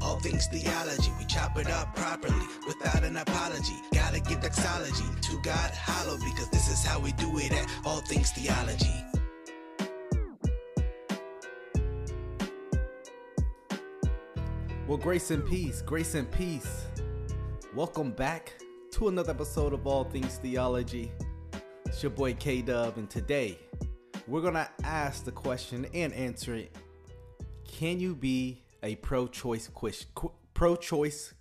all things theology, we chop it up properly without an apology. Gotta give doxology to God hollow, because this is how we do it at All Things Theology. Well, grace and peace, grace and peace. Welcome back to another episode of All Things Theology. It's your boy K-Dub, and today we're going to ask the question and answer it. Can you be a pro-choice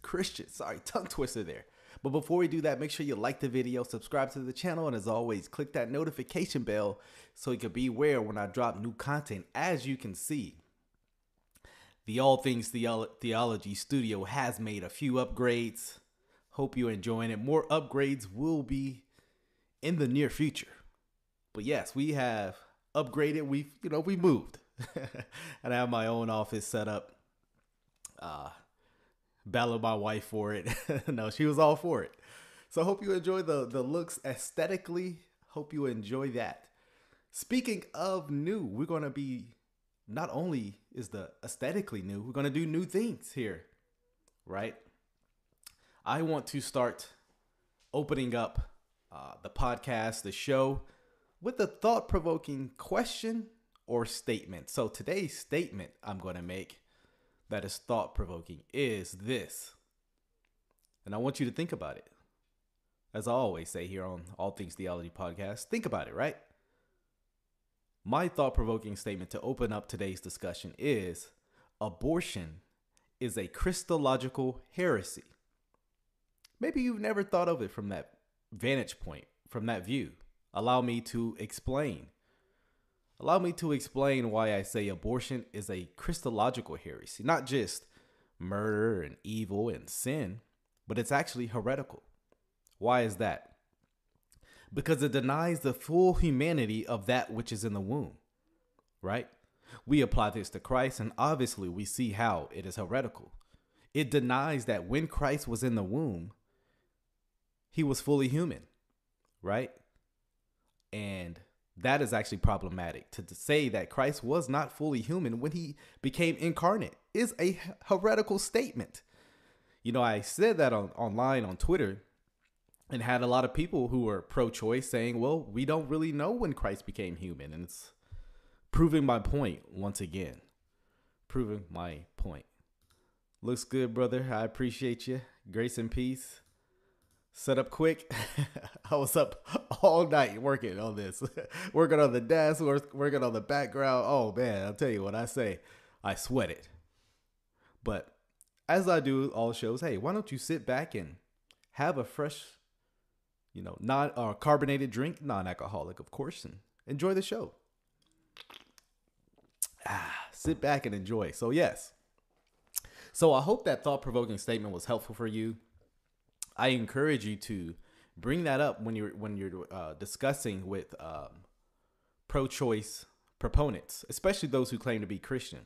Christian? Sorry, tongue twister there. But before we do that, make sure you like the video, subscribe to the channel, and as always, click that notification bell so you can be aware when I drop new content. As you can see, the All Things Theology studio has made a few upgrades. Hope you're enjoying it. More upgrades will be in the near future. But yes, we have upgraded. We moved. And I have my own office set up. Battled my wife for it. No, she was all for it. So hope you enjoy the looks aesthetically. Hope you enjoy that. Speaking of new, we're going to be, not only is the aesthetically new, we're going to do new things here, right? I want to start opening up the podcast, the show, with a thought-provoking question or statement. So today's statement I'm going to make that is thought-provoking is this, and I want you to think about it. As I always say here on All Things Theology Podcast, think about it, right? My thought-provoking statement to open up today's discussion is: abortion is a Christological heresy. Maybe you've never thought of it from that vantage point, from that view. Allow me to explain. Allow me to explain why I say abortion is a Christological heresy, not just murder and evil and sin, but it's actually heretical. Why is that? Because it denies the full humanity of that which is in the womb, right? We apply this to Christ, and obviously we see how it is heretical. It denies that when Christ was in the womb, he was fully human, right? And that is actually problematic. To say that Christ was not fully human when he became incarnate is a heretical statement. You know, I said that online on Twitter, and had a lot of people who were pro-choice saying, well, we don't really know when Christ became human. And it's proving my point once again. Proving my point. Looks good, brother. I appreciate you. Grace and peace. Set up quick. I was up all night working on this. Working on the desk, working on the background. Oh, man, I'll tell you what I say. I sweat it. But as I do all shows, hey, why don't you sit back and have a fresh, you know, carbonated drink, non-alcoholic, of course, and enjoy the show. Sit back and enjoy. So, yes. So, I hope that thought-provoking statement was helpful for you. I encourage you to bring that up when you're discussing with pro-choice proponents, especially those who claim to be Christian,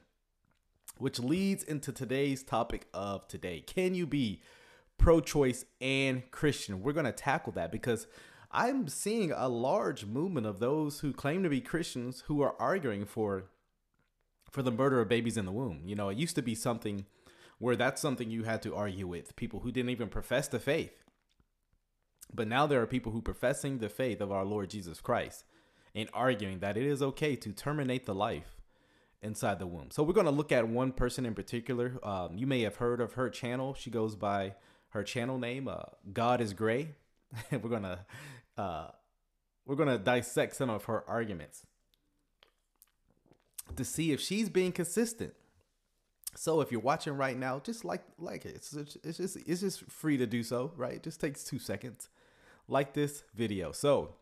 which leads into today's topic of today. Can you be pro-choice and Christian? We're going to tackle that because I'm seeing a large movement of those who claim to be Christians who are arguing for the murder of babies in the womb. You know, it used to be something where that's something you had to argue with people who didn't even profess the faith. But now there are people who professing the faith of our Lord Jesus Christ and arguing that it is okay to terminate the life inside the womb. So we're going to look at one person in particular. You may have heard of her channel. She goes by her channel name, God is Gray. And we're gonna dissect some of her arguments to see if she's being consistent. So if you're watching right now, just like it. It's just free to do so, right? It just takes 2 seconds. Like this video. So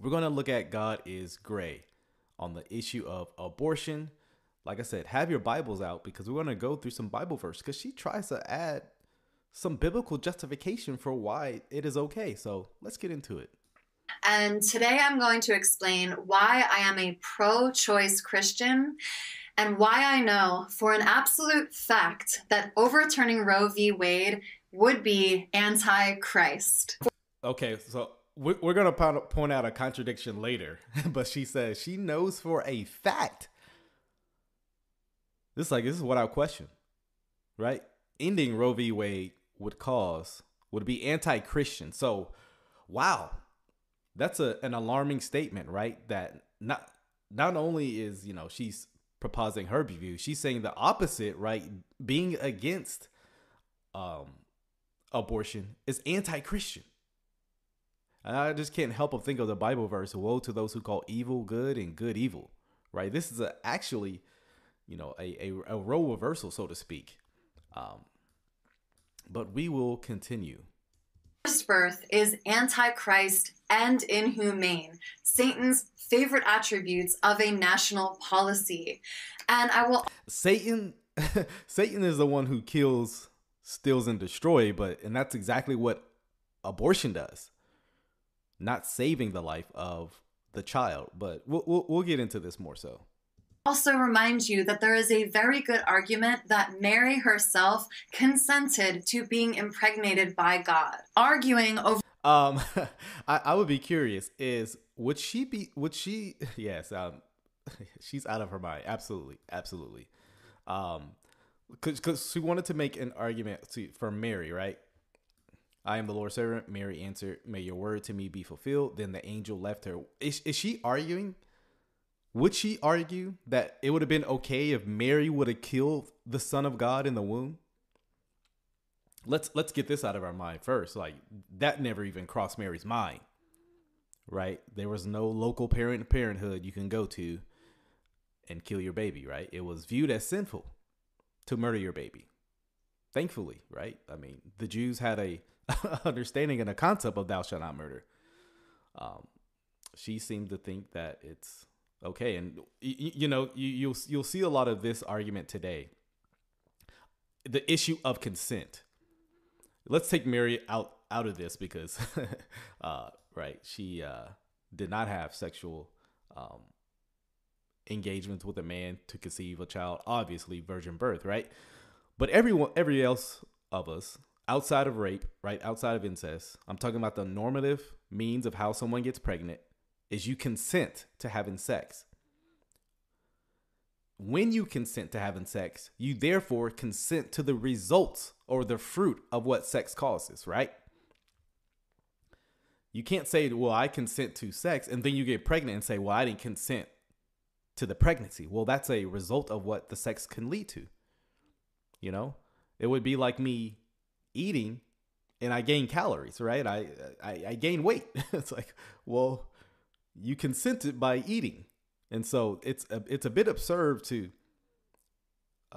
we're gonna look at God is Gray on the issue of abortion. Like I said, have your Bibles out because we're gonna go through some Bible verse because she tries to add some biblical justification for why it is okay. So let's get into it. And today I'm going to explain why I am a pro-choice Christian and why I know for an absolute fact that overturning Roe v. Wade would be anti-Christ. Okay, so we're going to point out a contradiction later, but she says she knows for a fact This is what I question, right? Ending Roe v. Wade would be anti-Christian. So, wow, that's an alarming statement, right? That not only is, she's proposing her view, she's saying the opposite, right? Being against abortion is anti-Christian. And I just can't help but think of the Bible verse, woe to those who call evil good and good evil, right? This is actually, a role reversal, so to speak. But we will continue. First birth is antichrist and inhumane, Satan's favorite attributes of a national policy. And I will... Satan is the one who kills, steals, and destroys, and that's exactly what abortion does. Not saving the life of the child, but we'll get into this more so. Also remind you that there is a very good argument that Mary herself consented to being impregnated by God. Arguing over I would be curious is she's out of her mind. Absolutely. Because she wanted to make an argument for Mary, right? I am the Lord's servant. Mary answered, may your word to me be fulfilled. Then the angel left her. Is she arguing? Would she argue that it would have been okay if Mary would have killed the Son of God in the womb? Let's get this out of our mind first. Like, that never even crossed Mary's mind, right? There was no local parenthood you can go to and kill your baby, right? It was viewed as sinful to murder your baby. Thankfully, right? I mean, the Jews had a understanding and a concept of thou shalt not murder. She seemed to think that it's okay, and you'll see a lot of this argument today. The issue of consent. Let's take Mary out of this because, right? She did not have sexual engagements with a man to conceive a child. Obviously, virgin birth, right? But every else of us outside of rape, right? Outside of incest, I'm talking about the normative means of how someone gets pregnant. Is you consent to having sex. When you consent to having sex, you therefore consent to the results or the fruit of what sex causes, right? You can't say, well, I consent to sex, and then you get pregnant and say, well, I didn't consent to the pregnancy. Well, that's a result of what the sex can lead to. It would be like me eating and I gain calories, right? I gain weight. It's like, well, you consented by eating. And so it's a bit absurd to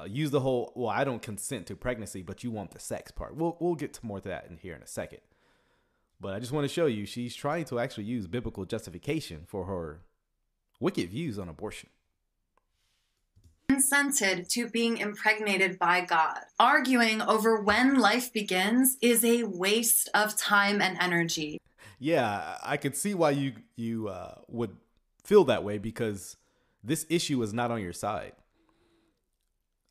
use the whole, well, I don't consent to pregnancy, but you want the sex part. We'll get to more to that in here in a second. But I just want to show you, she's trying to actually use biblical justification for her wicked views on abortion. Consented to being impregnated by God. Arguing over when life begins is a waste of time and energy. Yeah, I could see why you would feel that way, because this issue is not on your side.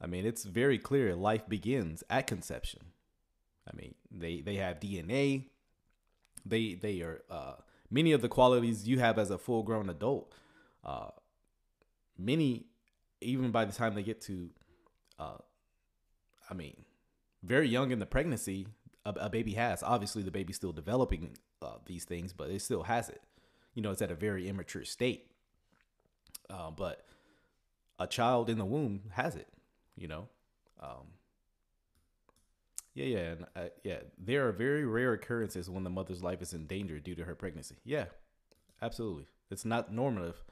I mean, it's very clear life begins at conception. I mean, they have DNA. They are many of the qualities you have as a full grown adult. Many, even by the time they get to, very young in the pregnancy, a baby has. Obviously, the baby's still developing these things, but it still has it. It's at a very immature state. But a child in the womb has it. There are very rare occurrences when the mother's life is in danger due to her pregnancy. Yeah, absolutely. It's not normative.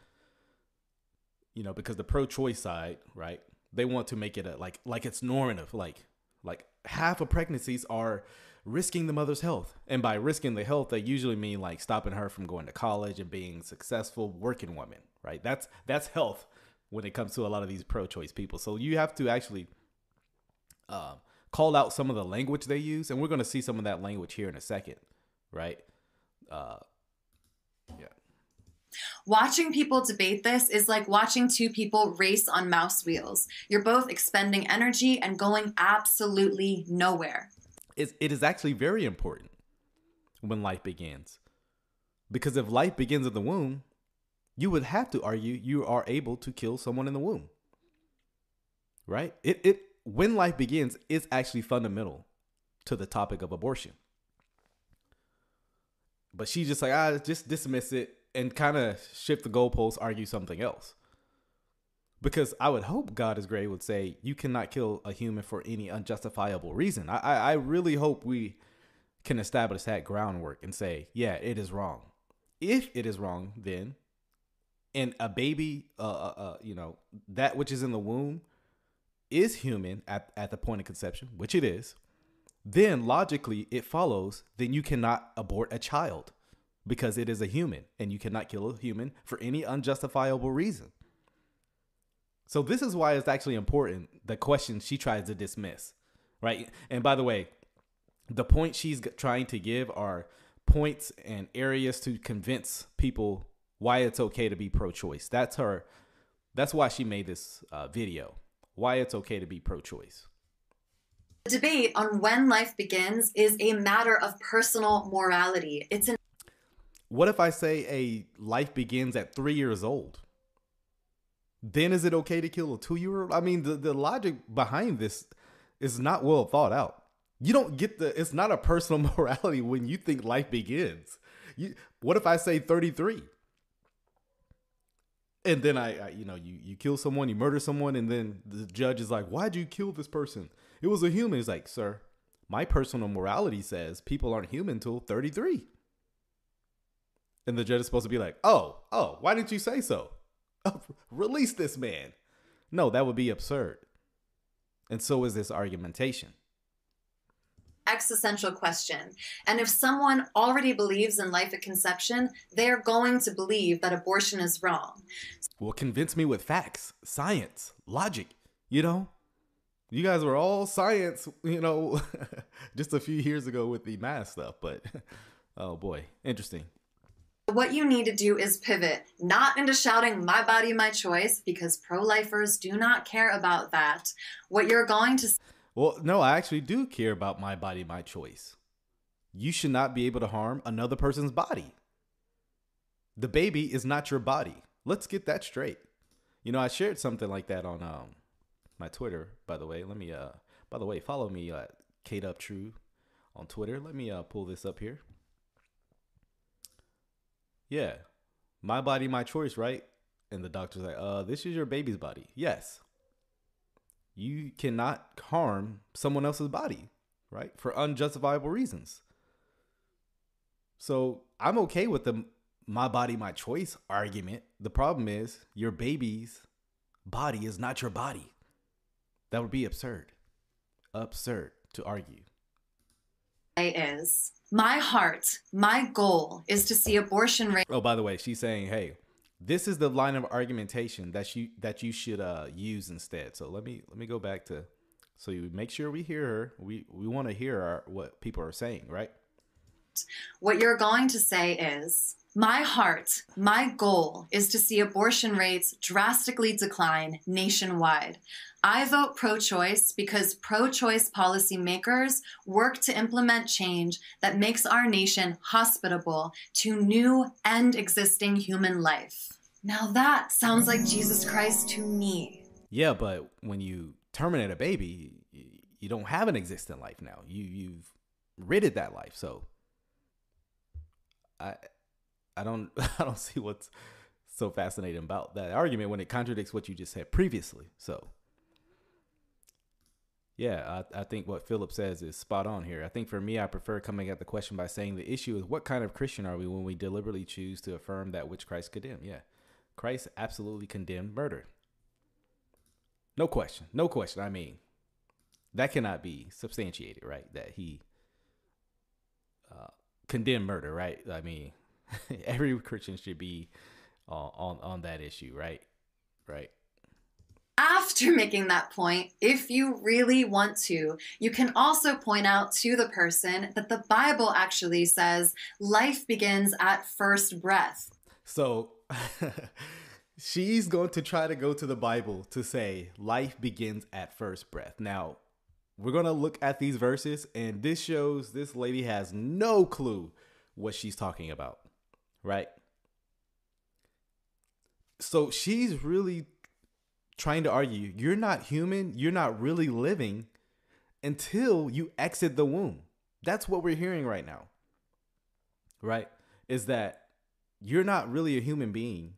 Because the pro-choice side, right? They want to make it like it's normative. Like half of pregnancies are risking the mother's health. And by risking the health, they usually mean like stopping her from going to college and being successful working woman, right? That's health when it comes to a lot of these pro-choice people. So you have to actually call out some of the language they use. And we're going to see some of that language here in a second, right? Watching people debate this is like watching two people race on mouse wheels. You're both expending energy and going absolutely nowhere. It is actually very important when life begins. Because if life begins in the womb, you would have to argue you are able to kill someone in the womb. right? It when life begins is actually fundamental to the topic of abortion. But she's just like, just dismiss it and kind of shift the goalposts, argue something else. Because I would hope God is Gray would say, you cannot kill a human for any unjustifiable reason. I really hope we can establish that groundwork and say, yeah, it is wrong. If it is wrong, then, and a baby, that which is in the womb is human at the point of conception, which it is, then logically it follows, then you cannot abort a child because it is a human and you cannot kill a human for any unjustifiable reason. So this is why it's actually important, the question she tries to dismiss, right? And by the way, the points she's trying to give are points and areas to convince people why it's okay to be pro-choice. That's why she made this video, why it's okay to be pro-choice. The debate on when life begins is a matter of personal morality. What if I say a life begins at 3 years old? Then is it okay to kill a 2-year-old? I mean, the logic behind this is not well thought out. You don't get it's not a personal morality when you think life begins. What if I say 33? And then you kill someone, you murder someone, and then the judge is like, why'd you kill this person? It was a human. It's like, sir, my personal morality says people aren't human till 33. And the judge is supposed to be like, oh, why didn't you say so? Release this man. No, that would be absurd. And so is this argumentation. Existential question. And if someone already believes in life at conception, they're going to believe that abortion is wrong. Well, convince me with facts, science, logic, You guys were all science, just a few years ago with the math stuff, but oh boy, interesting. What you need to do is pivot, not into shouting, my body, my choice, because pro-lifers do not care about that. What you're going to... Well, no, I actually do care about my body, my choice. You should not be able to harm another person's body. The baby is not your body. Let's get that straight. I shared something like that on my Twitter, by the way. By the way, follow me at KateUpTrue on Twitter. Let me pull this up here. Yeah, my body, my choice, right? And the doctor's like, this is your baby's body. Yes. You cannot harm someone else's body, right? For unjustifiable reasons. So I'm okay with the my body, my choice argument. The problem is your baby's body is not your body. That would be absurd. Absurd to argue. It is. My heart, my goal is to see abortion rate. Oh, by the way, she's saying, hey, this is the line of argumentation that you should use instead. So let me go back to, so you make sure we hear her. We want to hear what people are saying, right? What you're going to say is, my heart, my goal is to see abortion rates drastically decline nationwide. I vote pro-choice because pro-choice policymakers work to implement change that makes our nation hospitable to new and existing human life. Now that sounds like Jesus Christ to me. Yeah, but when you terminate a baby, you don't have an existing life now. You've ridded that life, so... I don't see what's so fascinating about that argument when it contradicts what you just said previously. So yeah, I think what Philip says is spot on here. I think for me, I prefer coming at the question by saying the issue is what kind of Christian are we when we deliberately choose to affirm that which Christ condemned? Yeah. Christ absolutely condemned murder. No question. No question. I mean, that cannot be substantiated, right? That he, condemn murder, right? I mean, every Christian should be on that issue, right? Right. After making that point, if you really want to, you can also point out to the person that the Bible actually says life begins at first breath. So she's going to try to go to the Bible to say life begins at first breath. Now, we're going to look at these verses, and this shows this lady has no clue what she's talking about, right? So she's really trying to argue you're not human, you're not really living until you exit the womb. That's what we're hearing right now, right? Is that you're not really a human being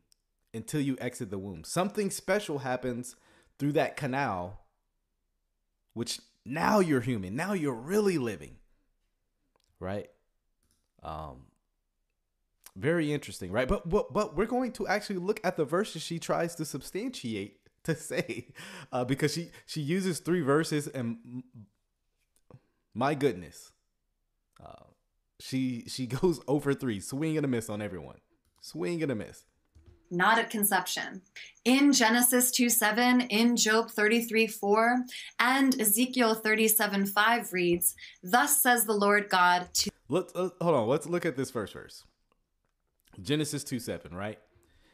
until you exit the womb. Something special happens through that canal, which now you're human. Now you're really living, right? Very interesting, right? But we're going to actually look at the verses she tries to substantiate to say, because she uses three verses, and my goodness, she goes over three, swing and a miss on everyone, swing and a miss. Not at conception. In Genesis 2:7, in Job 33:4, and Ezekiel 37:5 reads, "Thus says the Lord God to." Hold on. Let's look at this first verse. Genesis 2:7, right?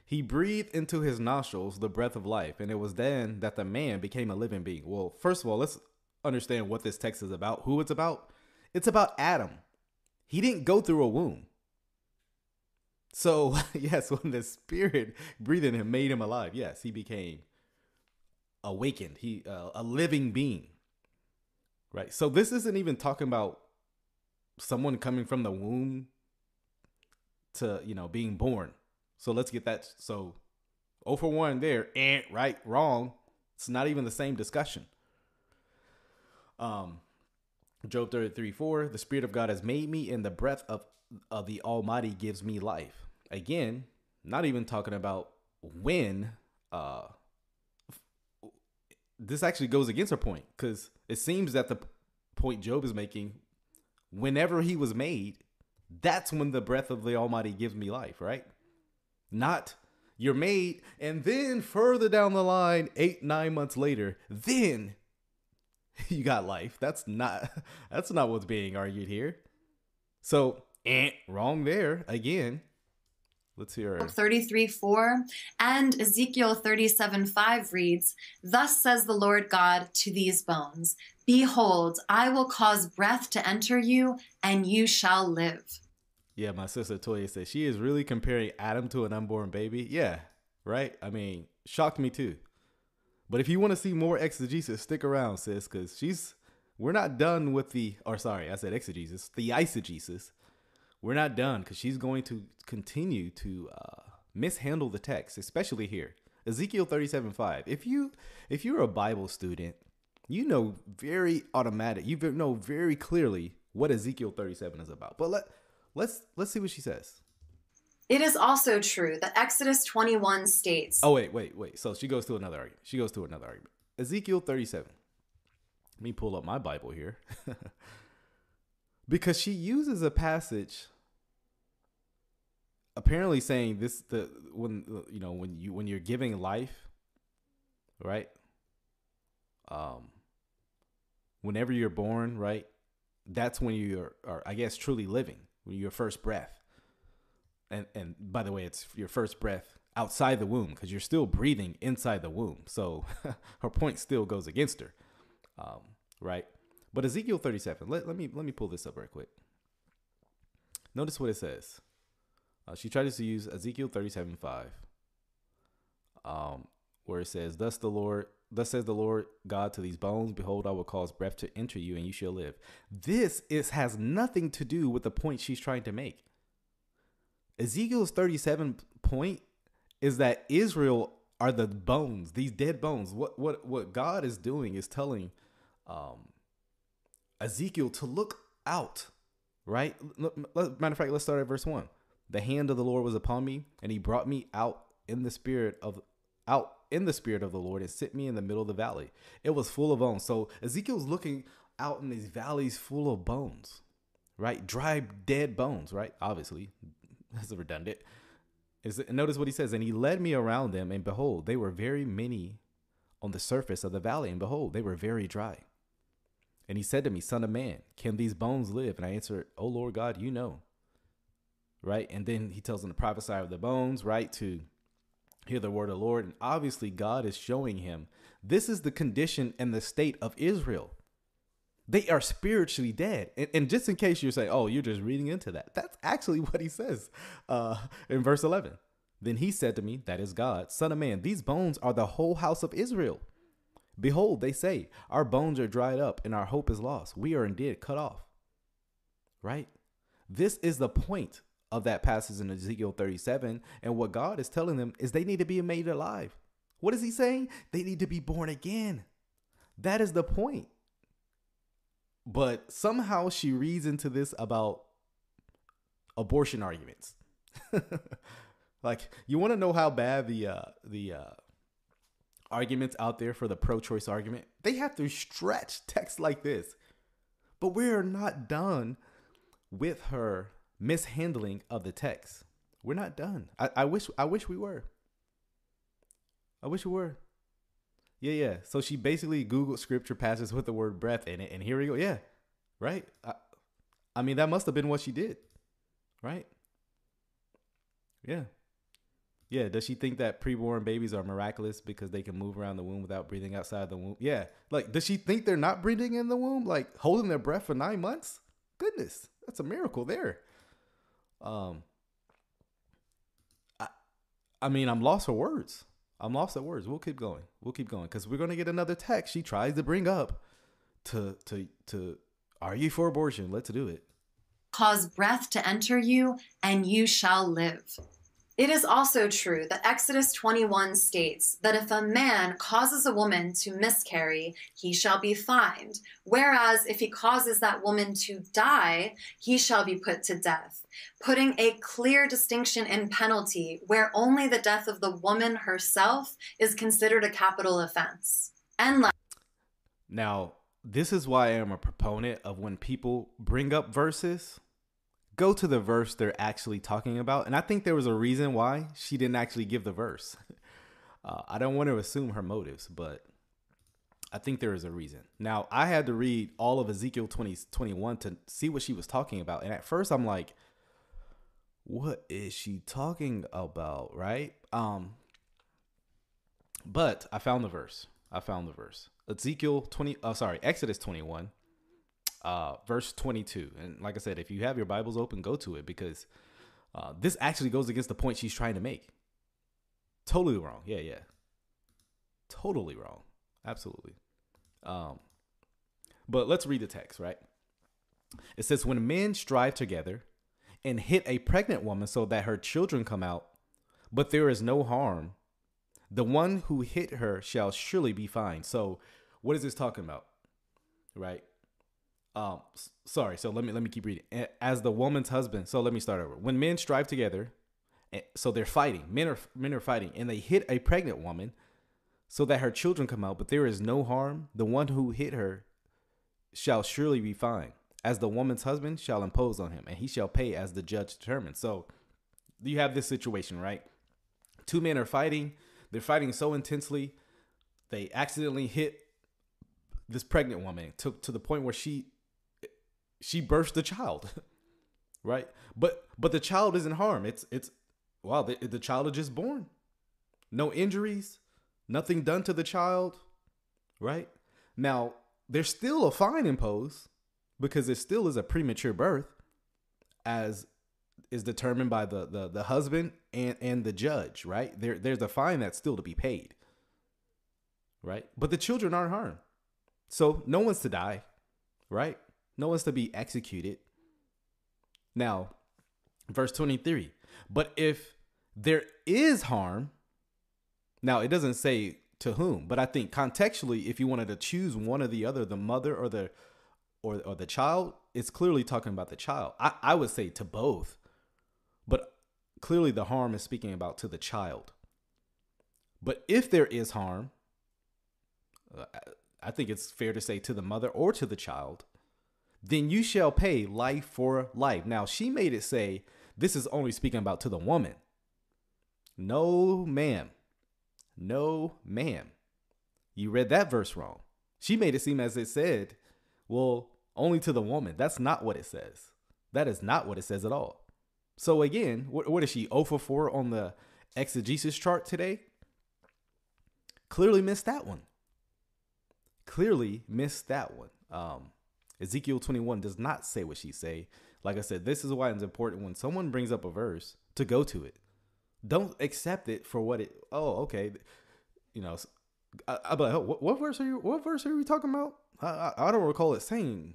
He breathed into his nostrils the breath of life, and it was then that the man became a living being. Well, first of all, let's understand what this text is about, who it's about. It's about Adam. He didn't go through a womb. So, yes, when the spirit breathed in him, made him alive, yes, he became awakened. He a living being, right? So this isn't even talking about someone coming from the womb to, you know, being born. So let's get that. So 0 for 1 there, right, wrong. It's not even the same discussion. Job 33:4, the Spirit of God has made me, and the breath of the Almighty gives me life. Again, not even talking about when. This actually goes against her point, because it seems that the point Job is making, whenever he was made, that's when the breath of the Almighty gives me life, right? Not you're made, and then further down the line, 8-9 months later, then you got life. That's not what's being argued here. So wrong there again. Let's hear it. 33:4 and Ezekiel 37:5 reads, "Thus says the Lord God to these bones, behold, I will cause breath to enter you, and you shall live." Yeah, my sister Toya says she is really comparing Adam to an unborn baby. Yeah, right? I mean, shocked me too. But if you want to see more exegesis, stick around, sis, because we're not done with the eisegesis. We're not done, because she's going to continue to mishandle the text, especially here. Ezekiel 37:5. If you're a Bible student, you know very clearly what Ezekiel 37 is about. But let's see what she says. It is also true that Exodus 21 states. Oh, wait. So she goes to another argument. Ezekiel 37. Let me pull up my Bible here. Because she uses a passage apparently saying this, when you're giving life, right? Whenever you're born, right? That's when you are, I guess, truly living, when your first breath. And by the way, it's your first breath outside the womb, because you're still breathing inside the womb. So her point still goes against her, right? But Ezekiel 37, let me pull this up real quick. Notice what it says. She tries to use Ezekiel 37:5, where it says, "Thus says the Lord God to these bones, behold, I will cause breath to enter you, and you shall live." This has nothing to do with the point she's trying to make. Ezekiel's 37 point is that Israel are the bones, these dead bones. What God is doing is telling Ezekiel to look out, right? Matter of fact, let's start at verse 1. The hand of the Lord was upon me, and he brought me out in the spirit of the Lord, and set me in the middle of the valley. It was full of bones. So Ezekiel's looking out in these valleys full of bones, right? Dry, dead bones, right? Obviously. That's redundant. Notice what he says. And he led me around them, and behold, they were very many on the surface of the valley, and behold, they were very dry. And he said to me, "Son of man, can these bones live?" And I answered, "O Lord God, you know." Right? And then he tells him to prophesy of the bones, right? To hear the word of the Lord. And obviously God is showing him this is the condition and the state of Israel. They are spiritually dead. And just in case you're saying, oh, you're just reading into that, that's actually what he says in verse 11. Then he said to me, that is God, Son of man, these bones are the whole house of Israel. Behold, they say, our bones are dried up and our hope is lost. We are indeed cut off. Right? This is the point of that passage in Ezekiel 37. And what God is telling them is they need to be made alive. What is he saying? They need to be born again. That is the point. But somehow she reads into this about abortion arguments. Like, you want to know how bad the arguments out there for the pro-choice argument? They have to stretch text like this. But we're not done with her mishandling of the text. We're not done. I wish we were. I wish we were. Yeah. So she basically Googled scripture passages with the word breath in it. And here we go. Yeah. Right. I mean, that must have been what she did. Right. Yeah. Yeah. Does she think that preborn babies are miraculous because they can move around the womb without breathing outside the womb? Yeah. Like, does she think they're not breathing in the womb? Like, holding their breath for 9 months? Goodness. That's a miracle there. I mean, I'm lost for words. I'm lost at words. We'll keep going. We'll keep going because we're going to get another text she tries to bring up to argue for abortion. Let's do it. Cause breath to enter you and you shall live. It is also true that Exodus 21 states that if a man causes a woman to miscarry, he shall be fined. Whereas if he causes that woman to die, he shall be put to death, putting a clear distinction in penalty where only the death of the woman herself is considered a capital offense. Now, this is why I am a proponent of when people bring up verses, go to the verse they're actually talking about. And I think there was a reason why she didn't actually give the verse. I don't want to assume her motives, but I think there is a reason. Now, I had to read all of Ezekiel 21 to see what she was talking about. And at first I'm like, what is she talking about? Right. But I found the verse. Exodus 21. Verse 22. And like I said, if you have your Bibles open, go to it because this actually goes against the point she's trying to make. Totally wrong. Yeah. Totally wrong. Absolutely. But let's read the text, right? It says, when men strive together and hit a pregnant woman so that her children come out, but there is no harm, the one who hit her shall surely be fined. So what is this talking about? Right? So let me keep reading. As the woman's husband. So let me start over. When men strive together, so they're fighting. Men are fighting, and they hit a pregnant woman, so that her children come out. But there is no harm. The one who hit her shall surely be fined. As the woman's husband shall impose on him, and he shall pay as the judge determines. So you have this situation, right? Two men are fighting. They're fighting so intensely, they accidentally hit this pregnant woman to the point where she birthed the child, right? But the child isn't harmed. The child is just born. No injuries, nothing done to the child, right? Now, there's still a fine imposed because there still is a premature birth as is determined by the husband and the judge, right? There's a fine that's still to be paid, right? But the children aren't harmed. So no one's to die, right? No one's to be executed. Now, verse 23, but if there is harm, now it doesn't say to whom, but I think contextually, if you wanted to choose one or the other, the mother or the child, it's clearly talking about the child. I would say to both, but clearly the harm is speaking about to the child. But if there is harm, I think it's fair to say to the mother or to the child, then you shall pay life for life. Now, she made it say this is only speaking about to the woman. No, ma'am. No, ma'am. You read that verse wrong. She made it seem as it said, well, only to the woman. That's not what it says. That is not what it says at all. So again, what is she, 0 for 4 on the exegesis chart today? Clearly missed that one. Ezekiel 21 does not say what she say. Like I said, this is why it's important when someone brings up a verse to go to it. Don't accept it for what it. Oh, okay. You know, I'll be like, oh, what verse are you? What verse are we talking about? I don't recall it saying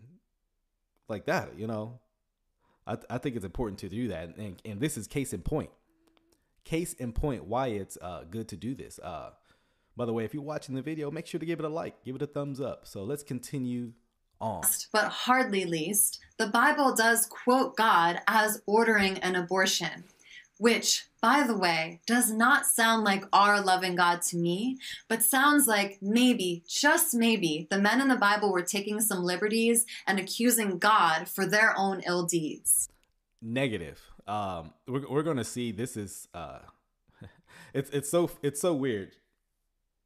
like that. You know, I think it's important to do that, and this is case in point. Case in point, why it's good to do this. By the way, if you're watching the video, make sure to give it a like, give it a thumbs up. So let's continue on. But hardly least, the Bible does quote God as ordering an abortion, which, by the way, does not sound like our loving God to me, but sounds like maybe, just maybe, the men in the Bible were taking some liberties and accusing God for their own ill deeds. Negative. We're going to see this is it's so weird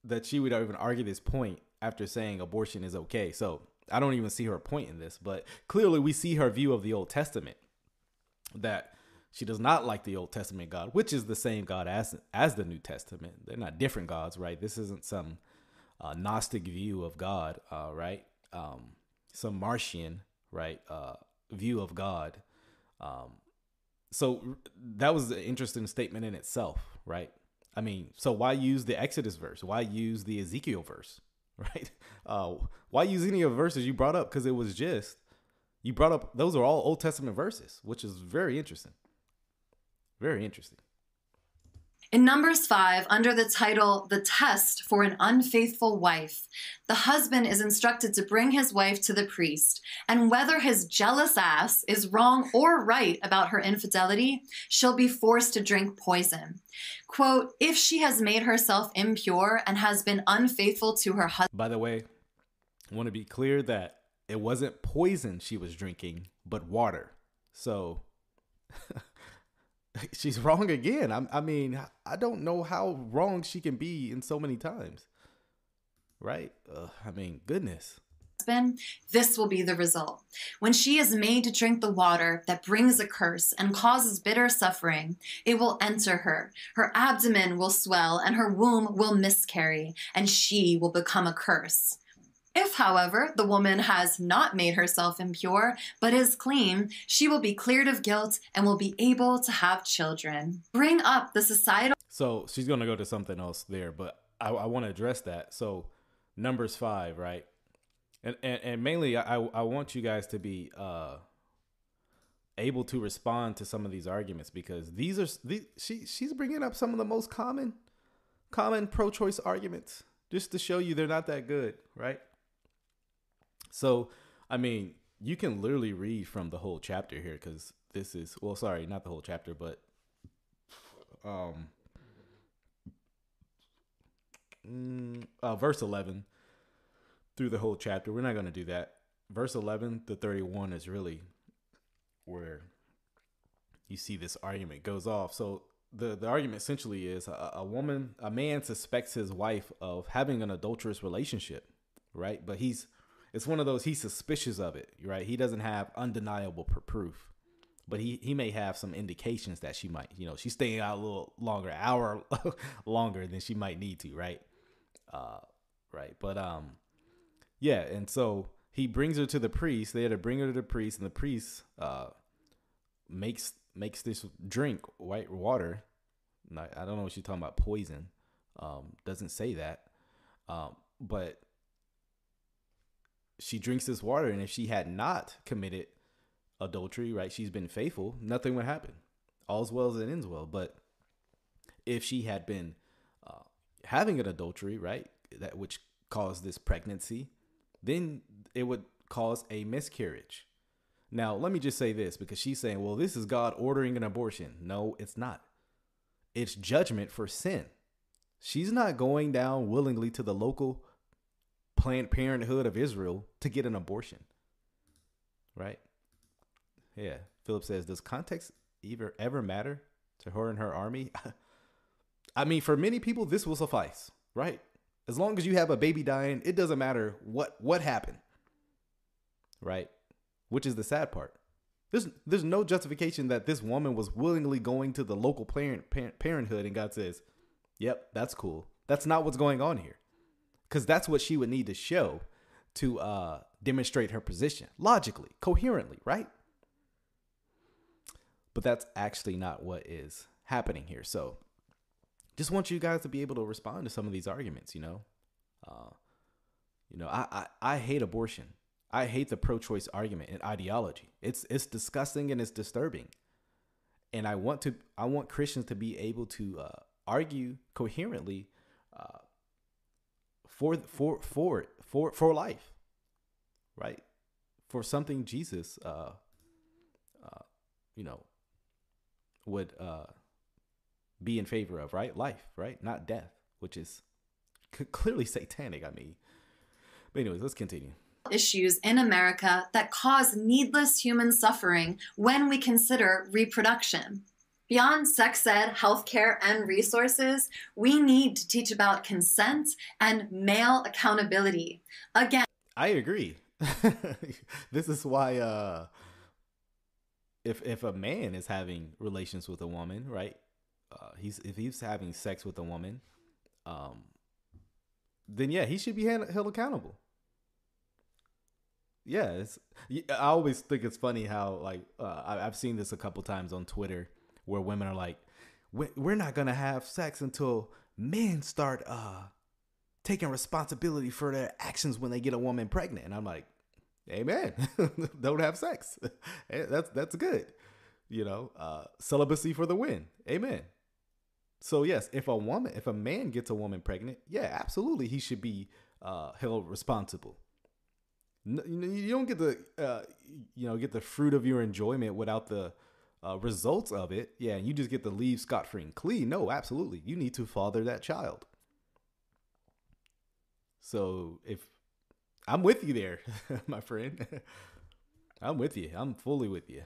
that she would even argue this point after saying abortion is okay. So I don't even see her point in this, but clearly we see her view of the Old Testament, that she does not like the Old Testament God, which is the same God as the New Testament. They're not different gods, right? This isn't some Gnostic view of God, right? Some Martian, right, view of God. So that was an interesting statement in itself, right? I mean, so why use the Exodus verse? Why use the Ezekiel verse, right? Why use any of the verses you brought up? Because it was just, you brought up, those are all Old Testament verses, which is very interesting. Very interesting. In Numbers 5, under the title, The Test for an Unfaithful Wife, the husband is instructed to bring his wife to the priest, and whether his jealous ass is wrong or right about her infidelity, she'll be forced to drink poison. Quote, if she has made herself impure and has been unfaithful to her husband. By the way, I want to be clear that it wasn't poison she was drinking, but water. So... she's wrong again. I mean, I don't know how wrong she can be in so many times, right? I mean, goodness. This will be the result. When she is made to drink the water that brings a curse and causes bitter suffering, it will enter her. Her abdomen will swell and her womb will miscarry, and she will become a curse. If, however, the woman has not made herself impure, but is clean, she will be cleared of guilt and will be able to have children. Bring up the societal... So she's going to go to something else there, but I want to address that. So Numbers 5, right? And mainly, I want you guys to be able to respond to some of these arguments, because these are... She's bringing up some of the most common pro-choice arguments just to show you they're not that good, right? So, I mean, you can literally read from the whole chapter here, because this is, well, sorry, not the whole chapter, but verse 11 through the whole chapter. We're not going to do that. Verse 11 to 31 is really where you see this argument goes off. So the argument essentially is a man suspects his wife of having an adulterous relationship, right? But it's one of those, he's suspicious of it, right? He doesn't have undeniable proof, but he may have some indications that she might, you know, she's staying out a little longer, an hour longer than she might need to, right? Right. But yeah. And so he brings her to the priest. They had to bring her to the priest, and the priest makes this drink, white water. I don't know what she's talking about, poison. Doesn't say that. But she drinks this water, and if she had not committed adultery, right, she's been faithful, nothing would happen. All's well as it ends well. But if she had been having an adultery, right, that which caused this pregnancy, then it would cause a miscarriage. Now, let me just say this, because she's saying, well, this is God ordering an abortion. No, it's not. It's judgment for sin. She's not going down willingly to the local Planned Parenthood of Israel to get an abortion, right? Yeah. Philip says, does context ever matter to her and her army? I mean, for many people, this will suffice, right? As long as you have a baby dying, it doesn't matter what happened, right? Which is the sad part. There's no justification that this woman was willingly going to the local Planned Parenthood, and God says, yep, that's cool. That's not what's going on here. Because that's what she would need to show to demonstrate her position logically, coherently, right? But that's actually not what is happening here. So just want you guys to be able to respond to some of these arguments, you know. I hate abortion. I hate the pro-choice argument and ideology. It's disgusting and it's disturbing. And I want Christians to be able to argue coherently for life, right? For something Jesus, would be in favor of, right? Life, right? Not death, which is clearly satanic. I mean, but anyways, let's continue. Issues in America that cause needless human suffering when we consider reproduction. Beyond sex ed, healthcare, and resources, we need to teach about consent and male accountability. Again, I agree. This is why if a man is having relations with a woman, right? If he's having sex with a woman, then yeah, he should be held accountable. Yeah, I always think it's funny how, like, I've seen this a couple times on Twitter where women are like, we're not going to have sex until men start taking responsibility for their actions when they get a woman pregnant. And I'm like, amen. Don't have sex. That's good. You know, celibacy for the win. Amen. So, yes, if a man gets a woman pregnant, yeah, absolutely. He should be held responsible. You don't get the get the fruit of your enjoyment without the results of it. Yeah, you just get to leave scot-free and clean. No, absolutely, you need to father that child. So if I'm with you there, my friend, I'm with you. I'm fully with you.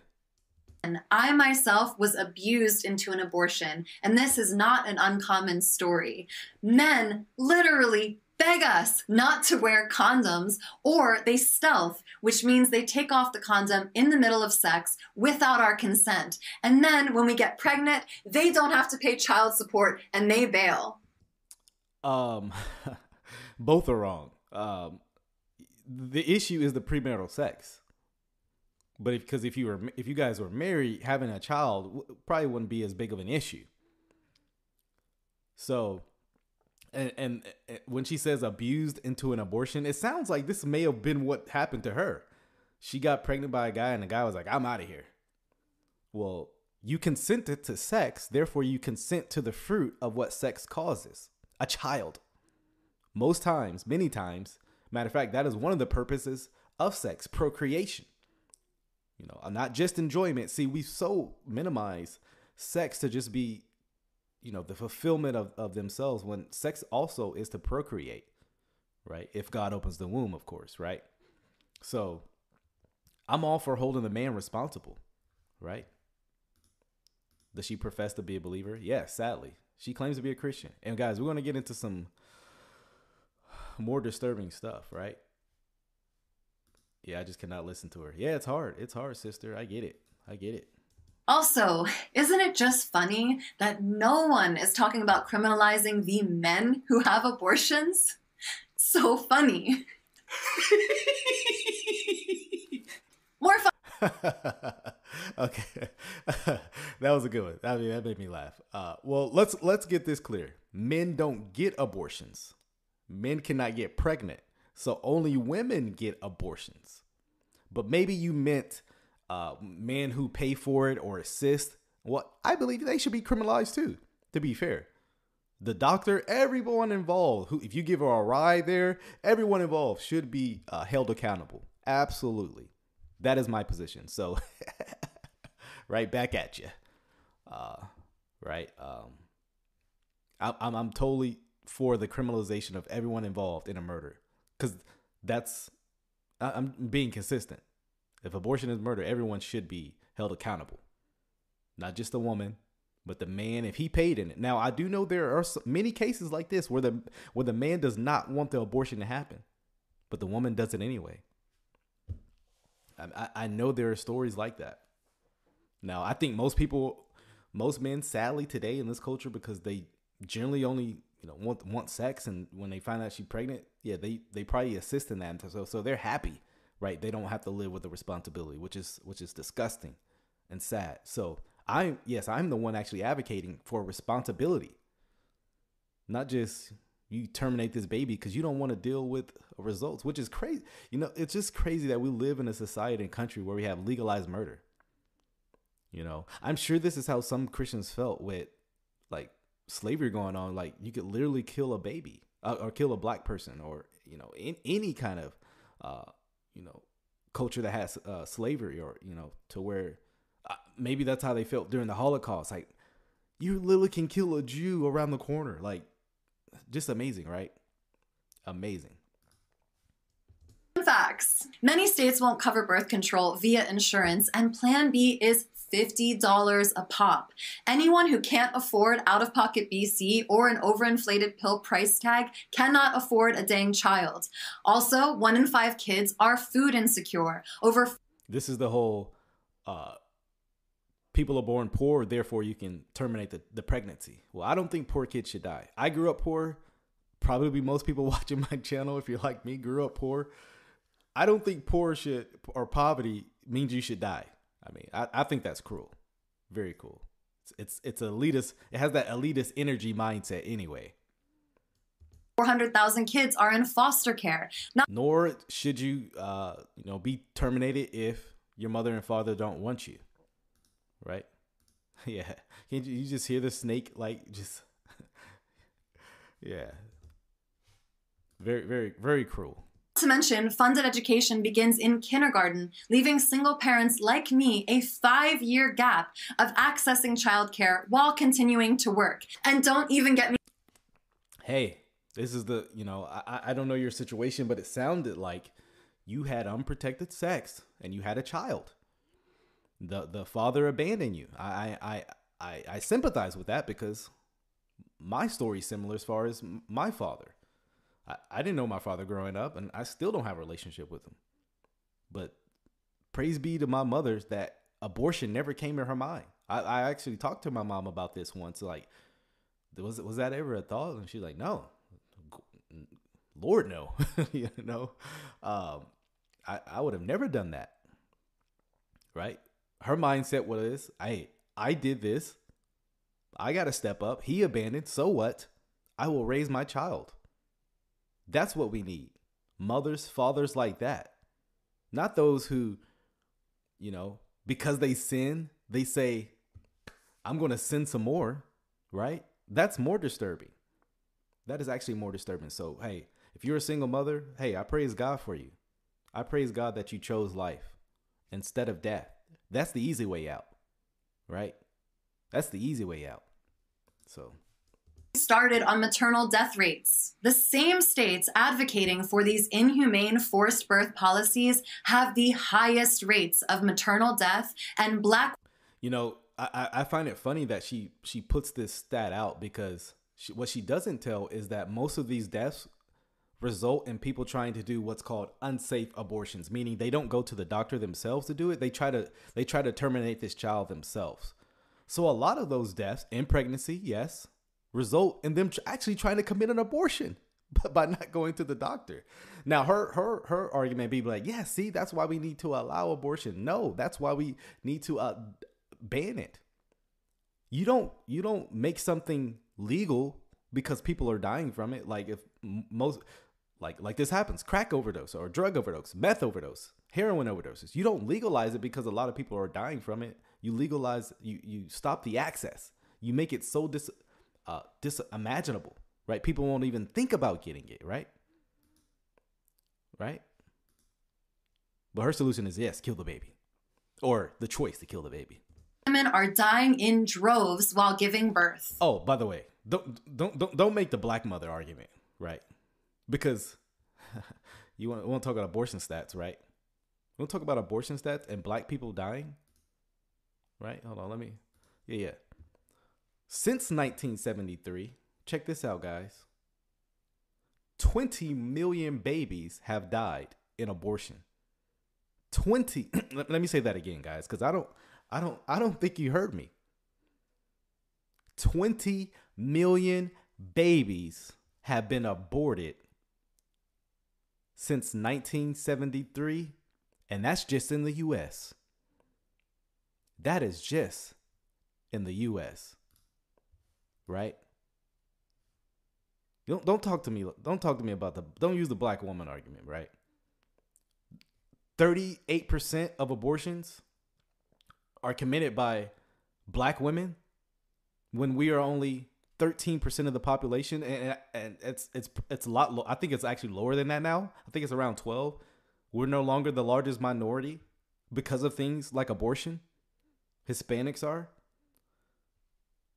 And I myself was abused into an abortion, and this is not an uncommon story. Men literally beg us not to wear condoms, or they stealth, which means they take off the condom in the middle of sex without our consent. And then when we get pregnant, they don't have to pay child support and they bail. Both are wrong. The issue is the premarital sex. But if you guys were married, having a child probably wouldn't be as big of an issue. So... And when she says abused into an abortion, it sounds like this may have been what happened to her. She got pregnant by a guy and the guy was like, I'm out of here. Well, you consented to sex. Therefore, you consent to the fruit of what sex causes. A child. Most times, many times. Matter of fact, that is one of the purposes of sex. Procreation. You know, not just enjoyment. See, we so minimize sex to just be, you know, the fulfillment of themselves, when sex also is to procreate, right? If God opens the womb, of course, right? So I'm all for holding the man responsible, right? Does she profess to be a believer? Yeah, sadly. She claims to be a Christian. And guys, we're going to get into some more disturbing stuff, right? Yeah, I just cannot listen to her. Yeah, it's hard. It's hard, sister. I get it. Also, isn't it just funny that no one is talking about criminalizing the men who have abortions? So funny. More fun. Okay. That was a good one. I mean, that made me laugh. Well, let's get this clear. Men don't get abortions. Men cannot get pregnant. So only women get abortions. But maybe you meant... men who pay for it or assist. Well, I believe they should be criminalized too, to be fair. The doctor, everyone involved, who, if you give her a ride there, everyone involved should be held accountable. Absolutely. That is my position. So right back at you. Right. I'm totally for the criminalization of everyone involved in a murder, because I'm being consistent. If abortion is murder, everyone should be held accountable. Not just the woman, but the man, if he paid in it. Now, I do know there are many cases like this where the man does not want the abortion to happen, but the woman does it anyway. I know there are stories like that. Now, I think most men, sadly, today in this culture, because they generally only want sex, and when they find out she's pregnant, yeah, they probably assist in that, so they're happy. Right. They don't have to live with the responsibility, which is disgusting and sad. So I'm the one actually advocating for responsibility. not just you terminate this baby because you don't want to deal with results, which is crazy. You know, it's just crazy that we live in a society and country where we have legalized murder. You know, I'm sure this is how some Christians felt with like slavery going on. Like you could literally kill a baby or kill a black person or, you know, in any kind of, you know, culture that has slavery or, you know, to where maybe that's how they felt during the Holocaust. Like you literally can kill a Jew around the corner. Like just amazing, right? Amazing. Facts. Many states won't cover birth control via insurance, and Plan B is $50 a pop. Anyone who can't afford out-of-pocket BC or an overinflated pill price tag cannot afford a dang child. Also, 1 in 5 kids are food insecure. This is the whole people are born poor, therefore you can terminate the pregnancy. Well, I don't think poor kids should die. I grew up poor. Probably most people watching my channel, if you're like me, grew up poor. I don't think poverty means you should die. I mean, I think that's cruel. Very cruel. It's elitist. It has that elitist energy mindset anyway. 400,000 kids are in foster care. Nor should you, you know, be terminated if your mother and father don't want you. Right? Yeah. Can't you just hear the snake? Like just, yeah. Very, very, very cruel. Not to mention, funded education begins in kindergarten, leaving single parents like me a 5-year gap of accessing childcare while continuing to work. And don't even get me. Hey, this is the, you know, I don't know your situation, but it sounded like you had unprotected sex and you had a child. The father abandoned you. I sympathize with that because my story is similar as far as my father. I didn't know my father growing up, and I still don't have a relationship with him. But praise be to my mother that abortion never came in her mind. I actually talked to my mom about this once. Like, was that ever a thought? And she's like, no, Lord, no. You know, I would have never done that. Right. Her mindset was, I did this. I got to step up. He abandoned. So what? I will raise my child. That's what we need. Mothers, fathers like that. Not those who, you know, because they sin, they say, I'm going to sin some more, right? That's more disturbing. That is actually more disturbing. So, hey, if you're a single mother, hey, I praise God for you. I praise God that you chose life instead of death. That's the easy way out, right? That's the easy way out. So started on maternal death rates. The same states advocating for these inhumane forced birth policies have the highest rates of maternal death and black. You know, I find it funny that she puts this stat out because what she doesn't tell is that most of these deaths result in people trying to do what's called unsafe abortions, meaning they don't go to the doctor themselves to do it. They try to terminate this child themselves. So a lot of those deaths in pregnancy, yes, result in them actually trying to commit an abortion, but by not going to the doctor. Now, her argument be like, yeah, see, that's why we need to allow abortion. No, that's why we need to ban it. You don't make something legal because people are dying from it. Like if most like this happens, crack overdose or drug overdose, meth overdose, heroin overdoses. You don't legalize it because a lot of people are dying from it. You legalize, you stop the access. You make it so unimaginable, right? People won't even think about getting it, right? Right? But her solution is, yes, kill the baby. Or the choice to kill the baby. Women are dying in droves while giving birth. Oh, by the way, don't make the black mother argument, right? Because we won't talk about abortion stats, right? We'll talk about abortion stats and black people dying, right? Hold on, yeah. Since 1973, check this out, guys, 20 million babies have died in abortion. 20. Let me say that again, guys, because I don't think you heard me. 20 million babies have been aborted since 1973. And that's just in the U.S. That is just in the U.S. Right? Don't talk to me about the, don't use the black woman argument, right? 38% of abortions are committed by black women when we are only 13% of the population, and it's a lot. I think it's actually lower than that now. I think it's around 12. We're no longer the largest minority because of things like abortion. Hispanics are.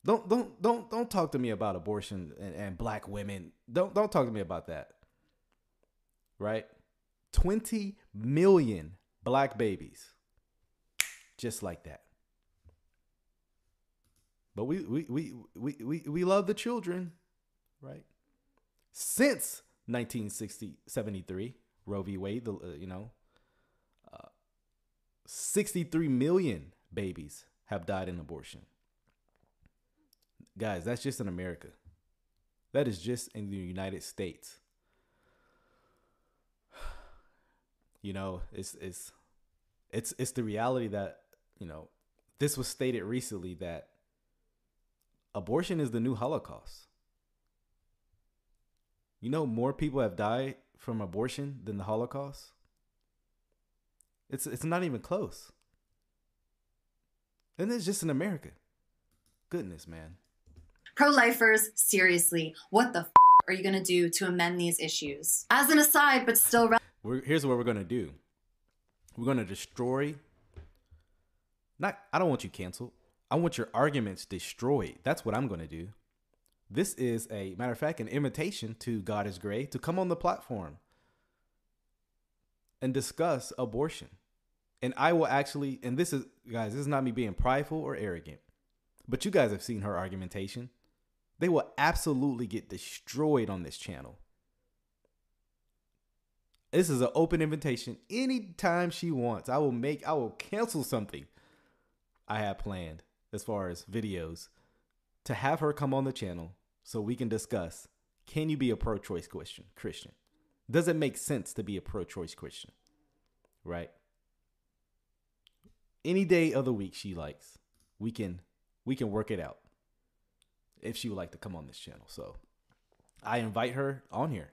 Don't talk to me about abortion and black women. Don't talk to me about that. Right? 20 million black babies. Just like that. But we love the children, right? Since 1973, Roe v. Wade, 63 million babies have died in abortion. Guys, that's just in America. That is just in the United States. You know, it's the reality that, you know, this was stated recently that abortion is the new Holocaust. You know, more people have died from abortion than the Holocaust. It's not even close. And it's just in America. Goodness, man. Pro-lifers, seriously, what the f are you going to do to amend these issues? As an aside, but still... Here's what we're going to do. We're going to destroy... I don't want you canceled. I want your arguments destroyed. That's what I'm going to do. This is, a matter of fact, an invitation to God is Gray to come on the platform and discuss abortion. And I will actually, and this is, guys, this is not me being prideful or arrogant, but you guys have seen her argumentation. They will absolutely get destroyed on this channel. This is an open invitation. Anytime she wants, I will cancel something I have planned as far as videos to have her come on the channel so we can discuss, can you be a pro-choice Christian? Does it make sense to be a pro-choice Christian? Right? Any day of the week she likes, we can work it out if she would like to come on this channel. So I invite her on here,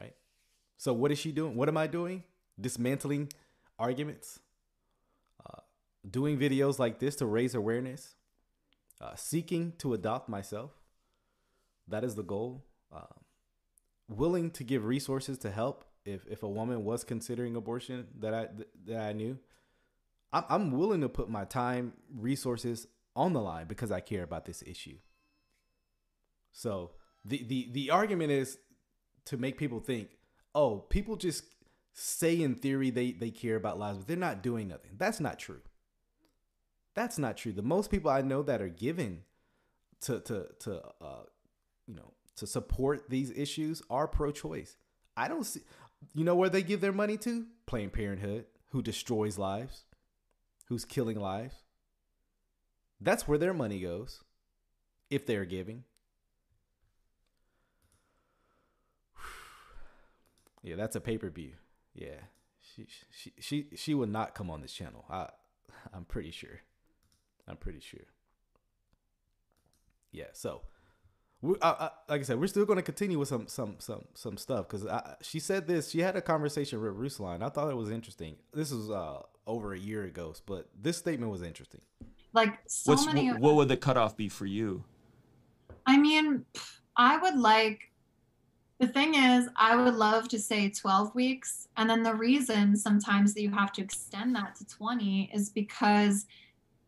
right? So what is she doing? What am I doing? Dismantling arguments, doing videos like this to raise awareness, seeking to adopt myself. That is the goal. Willing to give resources to help if a woman was considering abortion that I knew. I'm willing to put my time, resources on the line because I care about this issue. So the argument is to make people think, oh, people just say in theory they care about lives, but they're not doing nothing. That's not true. That's not true. The most people I know that are given to support these issues are pro-choice. I don't see, you know, where they give their money to? Planned Parenthood, who destroys lives, who's killing lives. That's where their money goes, if they're giving. Yeah, that's a pay-per-view. Yeah, she would not come on this channel. I'm pretty sure. Yeah. So, like I said, we're still going to continue with some stuff because she said this. She had a conversation with Ruslan. I thought it was interesting. This was over a year ago, but this statement was interesting. Like, so what would the cutoff be for you? I mean, I would like. The thing is, I would love to say 12 weeks. And then the reason sometimes that you have to extend that to 20 is because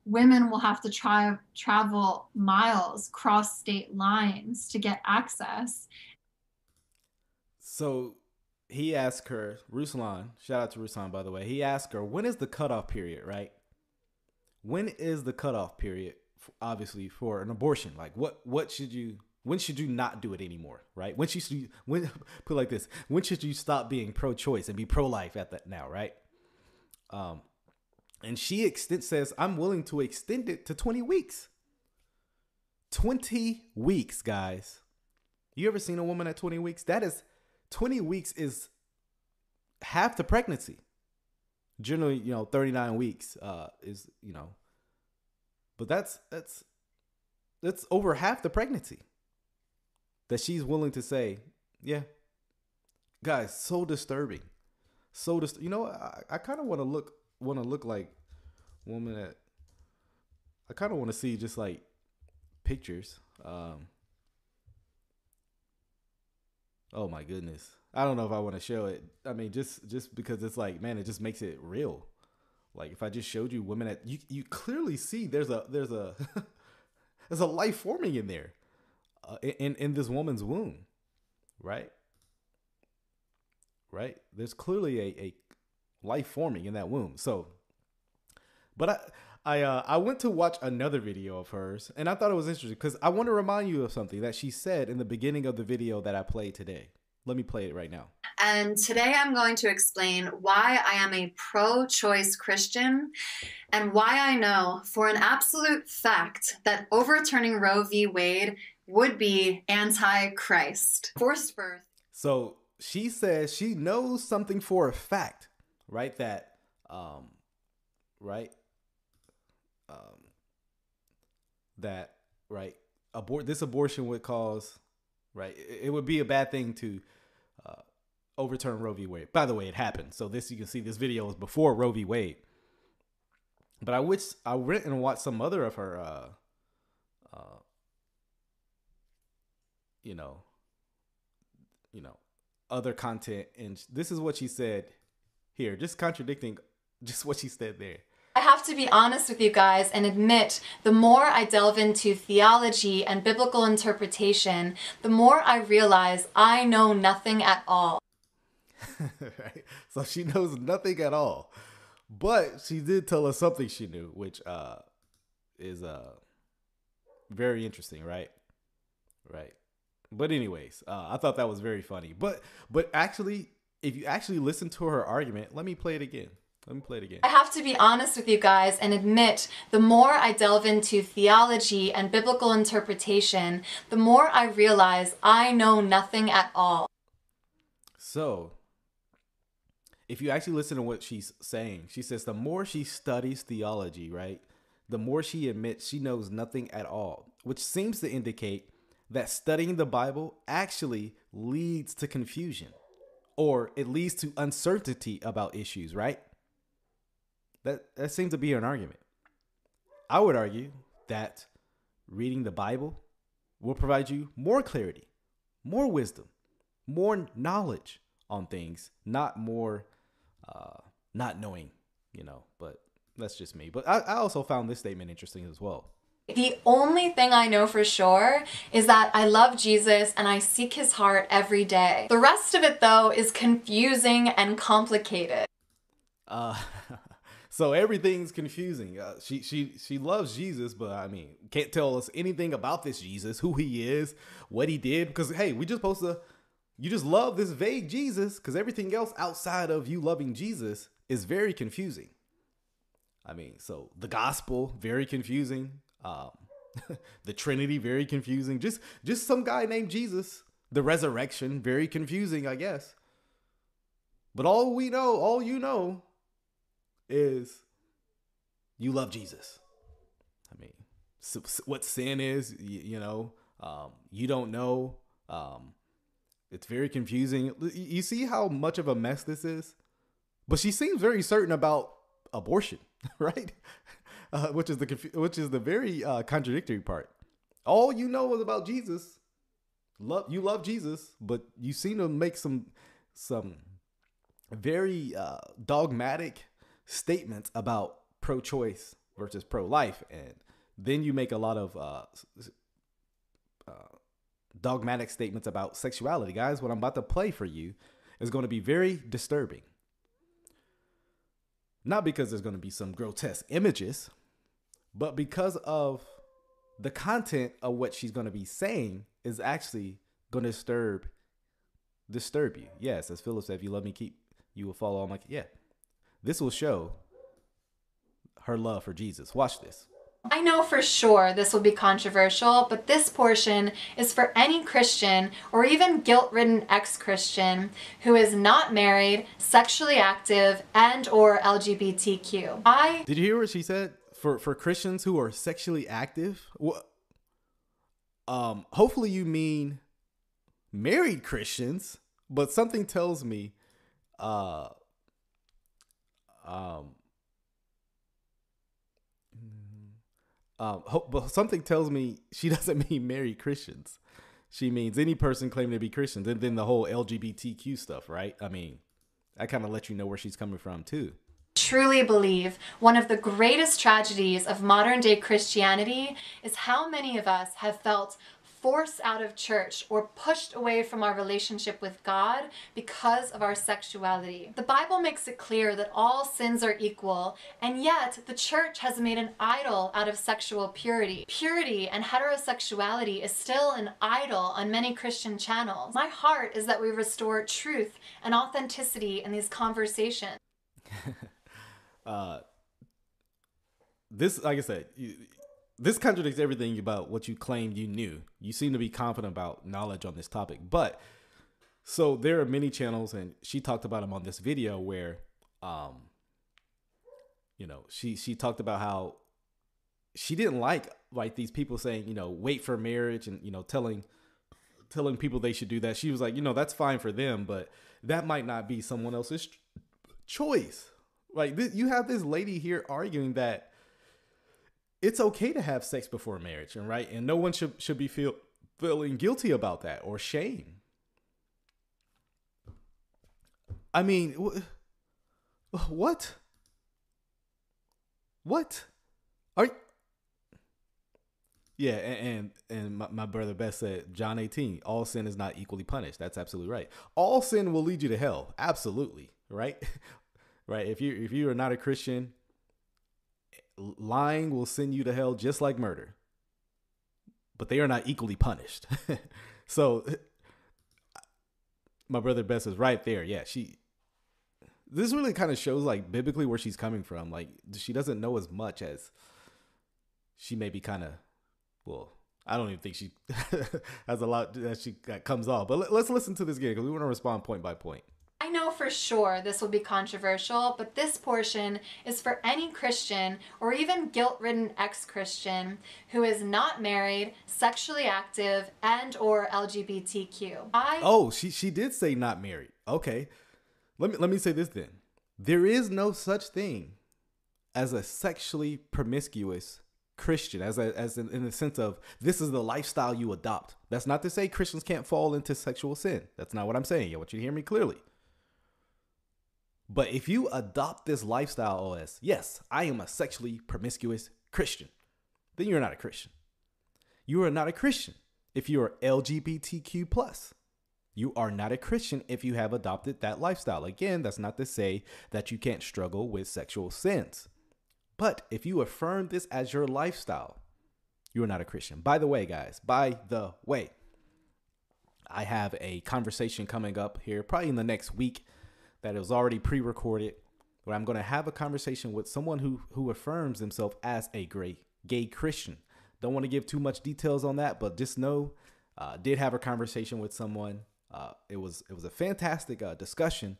women will have to travel miles, cross state lines to get access. So he asked her, Ruslan, shout out to Ruslan, by the way, he asked her, when is the cutoff period, right? When is the cutoff period, obviously, for an abortion? Like, what should you... When should you not do it anymore, right? When should you, put it like this, when should you stop being pro-choice and be pro-life at that now, right? And she says, I'm willing to extend it to 20 weeks. 20 weeks, guys. You ever seen a woman at 20 weeks? 20 weeks is half the pregnancy. Generally, 39 weeks is, but that's over half the pregnancy. that she's willing to say, yeah, guys, so disturbing. So you know, I kind of want to look like woman that I kind of want to see just like pictures. Oh my goodness. I don't know if I want to show it. I mean, just because it's like, man, it just makes it real. Like if I just showed you women that you clearly see there's a there's a life forming in there, in this woman's womb, right? Right. There's clearly a life forming in that womb. So, but I went to watch another video of hers, and I thought it was interesting because I want to remind you of something that she said in the beginning of the video that I played today. Let me play it right now. And today I'm going to explain why I am a pro-choice Christian and why I know for an absolute fact that overturning Roe v. Wade would be anti-Christ. Forced birth. So she says she knows something for a fact, right? That, this abortion would cause, right? It would be a bad thing to overturn Roe v. Wade. By the way, it happened. So this, you can see this video is before Roe v. Wade. But I wish I went and watched some other of her, other content. And this is what she said here, just contradicting just what she said there. I have to be honest with you guys and admit, the more I delve into theology and biblical interpretation, the more I realize I know nothing at all. Right? So she knows nothing at all. But she did tell us something she knew, which is very interesting, right? Right. But anyways, I thought that was very funny. But actually, if you actually listen to her argument, let me play it again. Let me play it again. I have to be honest with you guys and admit, the more I delve into theology and biblical interpretation, the more I realize I know nothing at all. So, if you actually listen to what she's saying, she says the more she studies theology, right, the more she admits she knows nothing at all, which seems to indicate that studying the Bible actually leads to confusion, or it leads to uncertainty about issues, right? That seems to be an argument. I would argue that reading the Bible will provide you more clarity, more wisdom, more knowledge on things, not more not knowing, you know, but that's just me. But I also found this statement interesting as well. The only thing I know for sure is that I love Jesus and I seek his heart every day. The rest of it, though, is confusing and complicated. So everything's confusing. She loves Jesus, but I mean, can't tell us anything about this Jesus, who he is, what he did. Because, hey, we just supposed to, you just love this vague Jesus, because everything else outside of you loving Jesus is very confusing. I mean, so the gospel, very confusing. The Trinity, very confusing. Just some guy named Jesus. The resurrection, very confusing, I guess. But all we know, all you know, is you love Jesus. I mean, what sin is, you know, you don't know. It's very confusing. You see how much of a mess this is? But she seems very certain about abortion, right? Which is the very contradictory part. All you know is about Jesus. You love Jesus, but you seem to make some very dogmatic statements about pro-choice versus pro-life, and then you make a lot of dogmatic statements about sexuality. Guys, what I'm about to play for you is going to be very disturbing. Not because there's going to be some grotesque images, but because of the content of what she's going to be saying is actually going to disturb you. Yes, as Philip said, if you love me, you will follow all my, yeah. This will show her love for Jesus. Watch this. I know for sure this will be controversial, but this portion is for any Christian or even guilt-ridden ex-Christian who is not married, sexually active, and or LGBTQ. Did you hear what she said? For Christians who are sexually active? Hopefully you mean married Christians, but something tells me she doesn't mean married Christians. She means any person claiming to be Christians. And then the whole LGBTQ stuff, right? I mean, that kind of lets you know where she's coming from too. Truly believe one of the greatest tragedies of modern day Christianity is how many of us have felt forced out of church or pushed away from our relationship with God because of our sexuality. The Bible makes it clear that all sins are equal, and yet the church has made an idol out of sexual purity. Purity and heterosexuality is still an idol on many Christian channels. My heart is that we restore truth and authenticity in these conversations. This, like I said, this contradicts everything about what you claimed you knew. You seem to be confident about knowledge on this topic. But so there are many channels, and she talked about them on this video where, she talked about how she didn't like these people saying, wait for marriage and, telling people they should do that. She was like, that's fine for them, but that might not be someone else's choice. Like you have this lady here arguing that it's okay to have sex before marriage, and right, and no one should be feeling guilty about that or shame. I mean, what are you? Yeah, and my brother Beth said John 18, all sin is not equally punished. That's absolutely right. All sin will lead you to hell. Absolutely right, right. If you are not a Christian, lying will send you to hell just like murder, but they are not equally punished. So my brother Bess is right there. Yeah. This really kind of shows like biblically where she's coming from. Like she doesn't know as much as she may be I don't even think she has a lot that she comes off, but let's listen to this again because we want to respond point by point. I know for sure this will be controversial, but this portion is for any Christian or even guilt-ridden ex-Christian who is not married, sexually active, and or LGBTQ. She did say not married. Okay. Let me say this then. There is no such thing as a sexually promiscuous Christian, in the sense of this is the lifestyle you adopt. That's not to say Christians can't fall into sexual sin. That's not what I'm saying. I want you to hear me clearly. But if you adopt this lifestyle as, yes, I am a sexually promiscuous Christian, then you're not a Christian. You are not a Christian if you are LGBTQ+. You are not a Christian if you have adopted that lifestyle. Again, that's not to say that you can't struggle with sexual sins. But if you affirm this as your lifestyle, you are not a Christian. By the way, guys, I have a conversation coming up here probably in the next week that it was already pre-recorded, where I'm going to have a conversation with someone who affirms himself as a gay Christian. Don't want to give too much details on that, but just know, did have a conversation with someone. It was a fantastic discussion,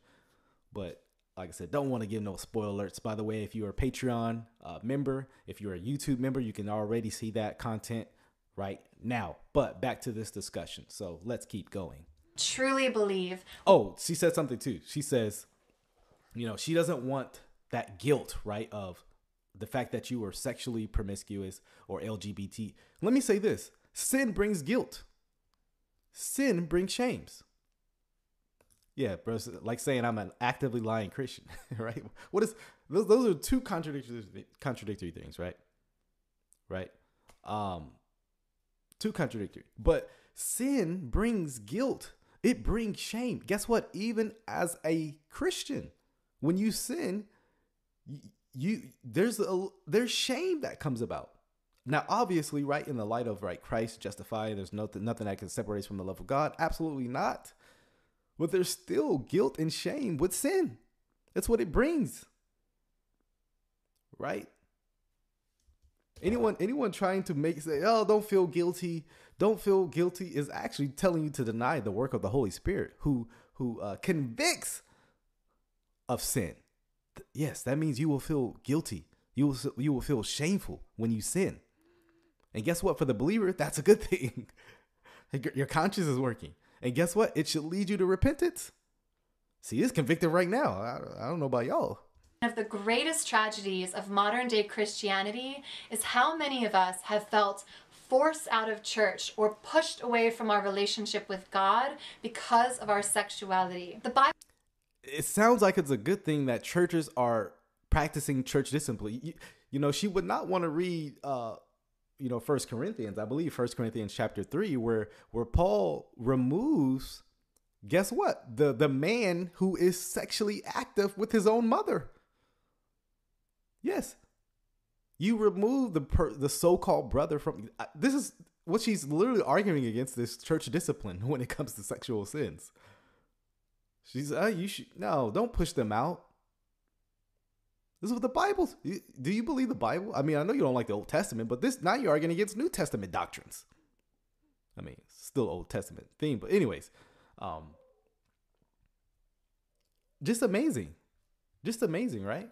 but like I said, don't want to give no spoiler alerts. By the way, if you're a Patreon member, if you're a YouTube member, you can already see that content right now. But back to this discussion. So let's keep going. Truly believe. Oh, she said something too. She says, she doesn't want that guilt, right, of the fact that you were sexually promiscuous or LGBT. Let me say this. Sin brings guilt. Sin brings shames. Yeah, bro, like saying I'm an actively lying Christian, right? Those are two contradictory things, right? Right? Two contradictory. But sin brings guilt. It brings shame. Guess what? Even as a Christian, when you sin, there's shame that comes about. Now, obviously, right, in the light of right Christ justified, there's nothing that can separate us from the love of God. Absolutely not. But there's still guilt and shame with sin. That's what it brings. Right? Anyone trying to say, oh, don't feel guilty. Don't feel guilty is actually telling you to deny the work of the Holy Spirit who convicts of sin. Yes, that means you will feel guilty. You will feel shameful when you sin. And guess what? For the believer, that's a good thing. Your conscience is working. And guess what? It should lead you to repentance. See, it's convicted right now. I don't know about y'all. One of the greatest tragedies of modern day Christianity is how many of us have felt forced out of church or pushed away from our relationship with God because of our sexuality. The Bible. It sounds like it's a good thing that churches are practicing church discipline. You know, she would not want to read, you know, 1 Corinthians, I believe 1 Corinthians chapter 3, where Paul removes, guess what? The man who is sexually active with his own mother. Yes. You remove the so-called brother from, this is what she's literally arguing against, this church discipline when it comes to sexual sins. She's, you should, no, don't push them out. This is what the Bible, do you believe the Bible? I mean, I know you don't like the Old Testament, but this, now you're arguing against New Testament doctrines. I mean, still Old Testament theme, but anyways, just amazing, right?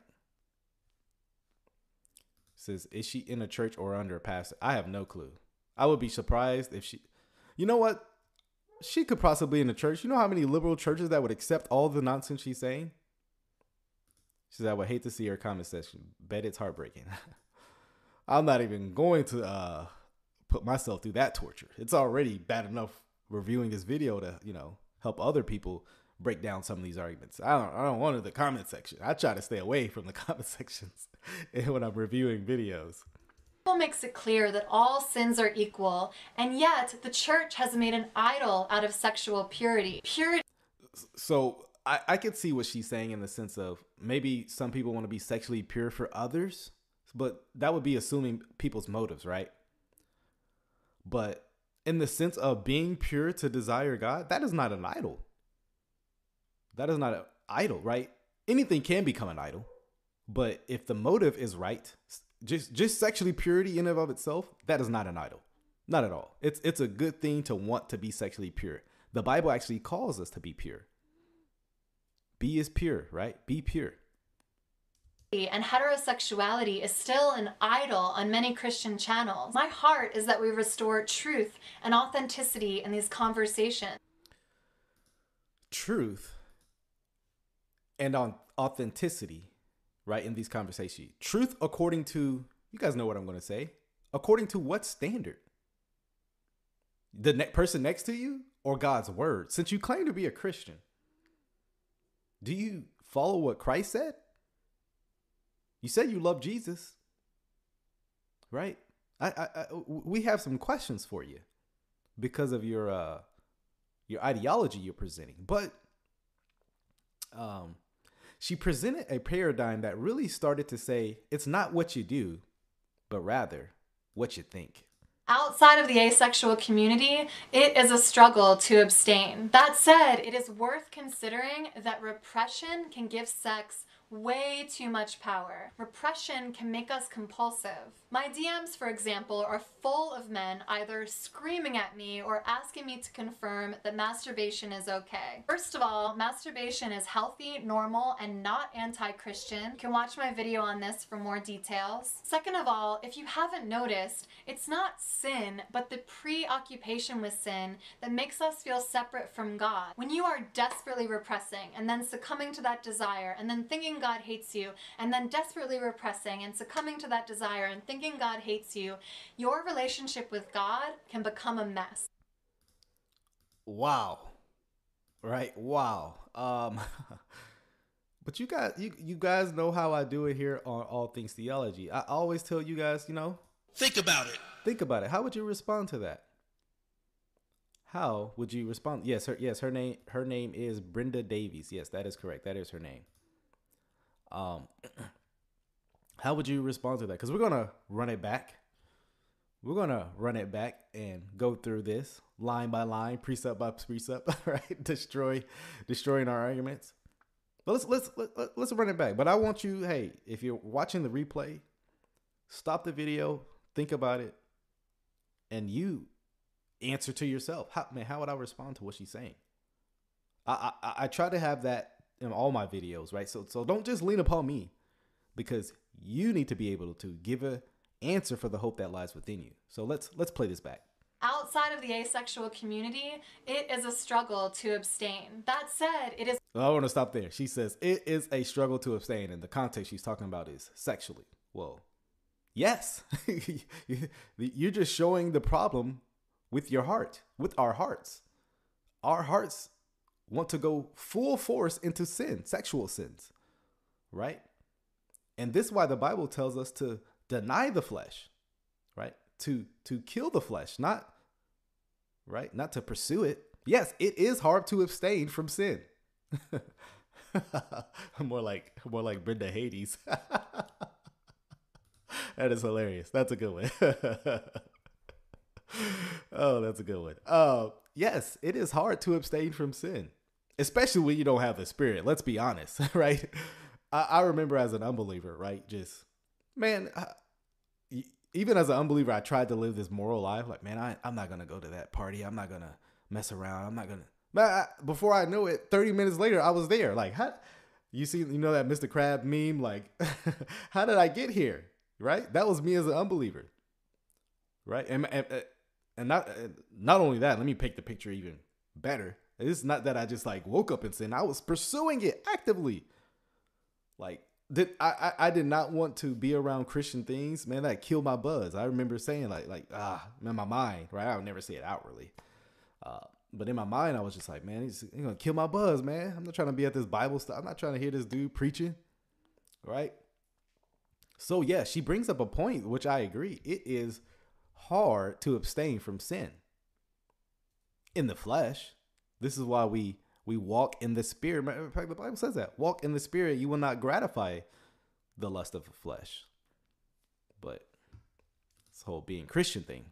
Says, is she in a church or under a pastor? I have no clue. I would be surprised if she, you know what? She could possibly in a church. You know how many liberal churches that would accept all the nonsense she's saying? She says, I would hate to see her comment section. Bet it's heartbreaking. I'm not even going to put myself through that torture. It's already bad enough reviewing this video to, you know, help other people break down some of these arguments. I don't want the comment section. I try to stay away from the comment sections when I'm reviewing videos. The Bible makes it clear that all sins are equal, and yet the church has made an idol out of sexual purity. So I could see what she's saying in the sense of maybe some people want to be sexually pure for others, but that would be assuming people's motives, right? But in the sense of being pure to desire God, that is not an idol. That is not an idol, right? Anything can become an idol. But if the motive is right, just sexually purity in and of itself, that is not an idol. Not at all. It's a good thing to want to be sexually pure. The Bible actually calls us to be pure. Be is pure, right? Be pure. And heterosexuality is still an idol on many Christian channels. My heart is that we restore truth and authenticity in these conversations. Truth. And on authenticity, right, in these conversations. Truth according to, you guys know what I'm going to say, according to what standard? The person next to you or God's word? Since you claim to be a Christian, do you follow what Christ said? You said you love Jesus, right? We have some questions for you because of your ideology you're presenting. But she presented a paradigm that really started to say, it's not what you do, but rather what you think. Outside of the asexual community, it is a struggle to abstain. That said, it is worth considering that repression can give sex way too much power. Repression can make us compulsive. My DMs, for example, are full of men either screaming at me or asking me to confirm that masturbation is okay. First of all, masturbation is healthy, normal, and not anti-Christian. You can watch my video on this for more details. Second of all, if you haven't noticed, it's not sin, but the preoccupation with sin that makes us feel separate from God. When you are desperately repressing and then succumbing to that desire and then thinking God hates you, and then desperately repressing and succumbing to that desire and thinking God hates you, your relationship with God can become a mess. Wow. Right? Wow. But you guys know how I do it here on All Things Theology. I always tell you guys, you know, think about it. Think about it. How would you respond to that? How would you respond? Yes, her name is Brenda Davies. Yes, that is correct. That is her name. How would you respond to that? Because we're going to run it back. We're going to run it back and go through this line by line, precept by precept, right? Destroying our arguments. But let's run it back. But I want you, hey, if you're watching the replay, stop the video, think about it, and you answer to yourself. How would I respond to what she's saying? I try to have that in all my videos, right? So don't just lean upon me, because you need to be able to give an answer for the hope that lies within you. So let's play this back. Outside of the asexual community, it is a struggle to abstain. That said, it is... I want to stop there. She says, it is a struggle to abstain. And the context she's talking about is sexually. Well, yes. You're just showing the problem with your heart, with our hearts. Our hearts want to go full force into sin, sexual sins, right? And this is why the Bible tells us to deny the flesh, right? To kill the flesh, not to pursue it. Yes, it is hard to abstain from sin. more like Brenda Hades. That is hilarious. That's a good one. Oh, that's a good one. Yes, it is hard to abstain from sin, especially when you don't have the Spirit. Let's be honest, right? I remember as an unbeliever, right? Just, man. Even as an unbeliever, I tried to live this moral life. Like, man, I'm not going to go to that party. I'm not going to mess around. I'm not going to. Before I knew it, 30 minutes later, I was there. Like, how, you know that Mr. Crab meme? Like, how did I get here? Right? That was me as an unbeliever. Right? And not only that, let me pick the picture even better. It's not that I just like woke up in sin. I was pursuing it actively. Like, I did not want to be around Christian things, man. That killed my buzz. I remember saying in my mind, right? I would never say it outwardly, but in my mind, I was just like, man, he's gonna kill my buzz, man. I'm not trying to be at this Bible stuff. I'm not trying to hear this dude preaching, right? So yeah, she brings up a point which I agree. It is hard to abstain from sin in the flesh. This is why we walk in the Spirit. Matter of fact, the Bible says that. Walk in the Spirit, you will not gratify the lust of the flesh. But this whole being Christian thing.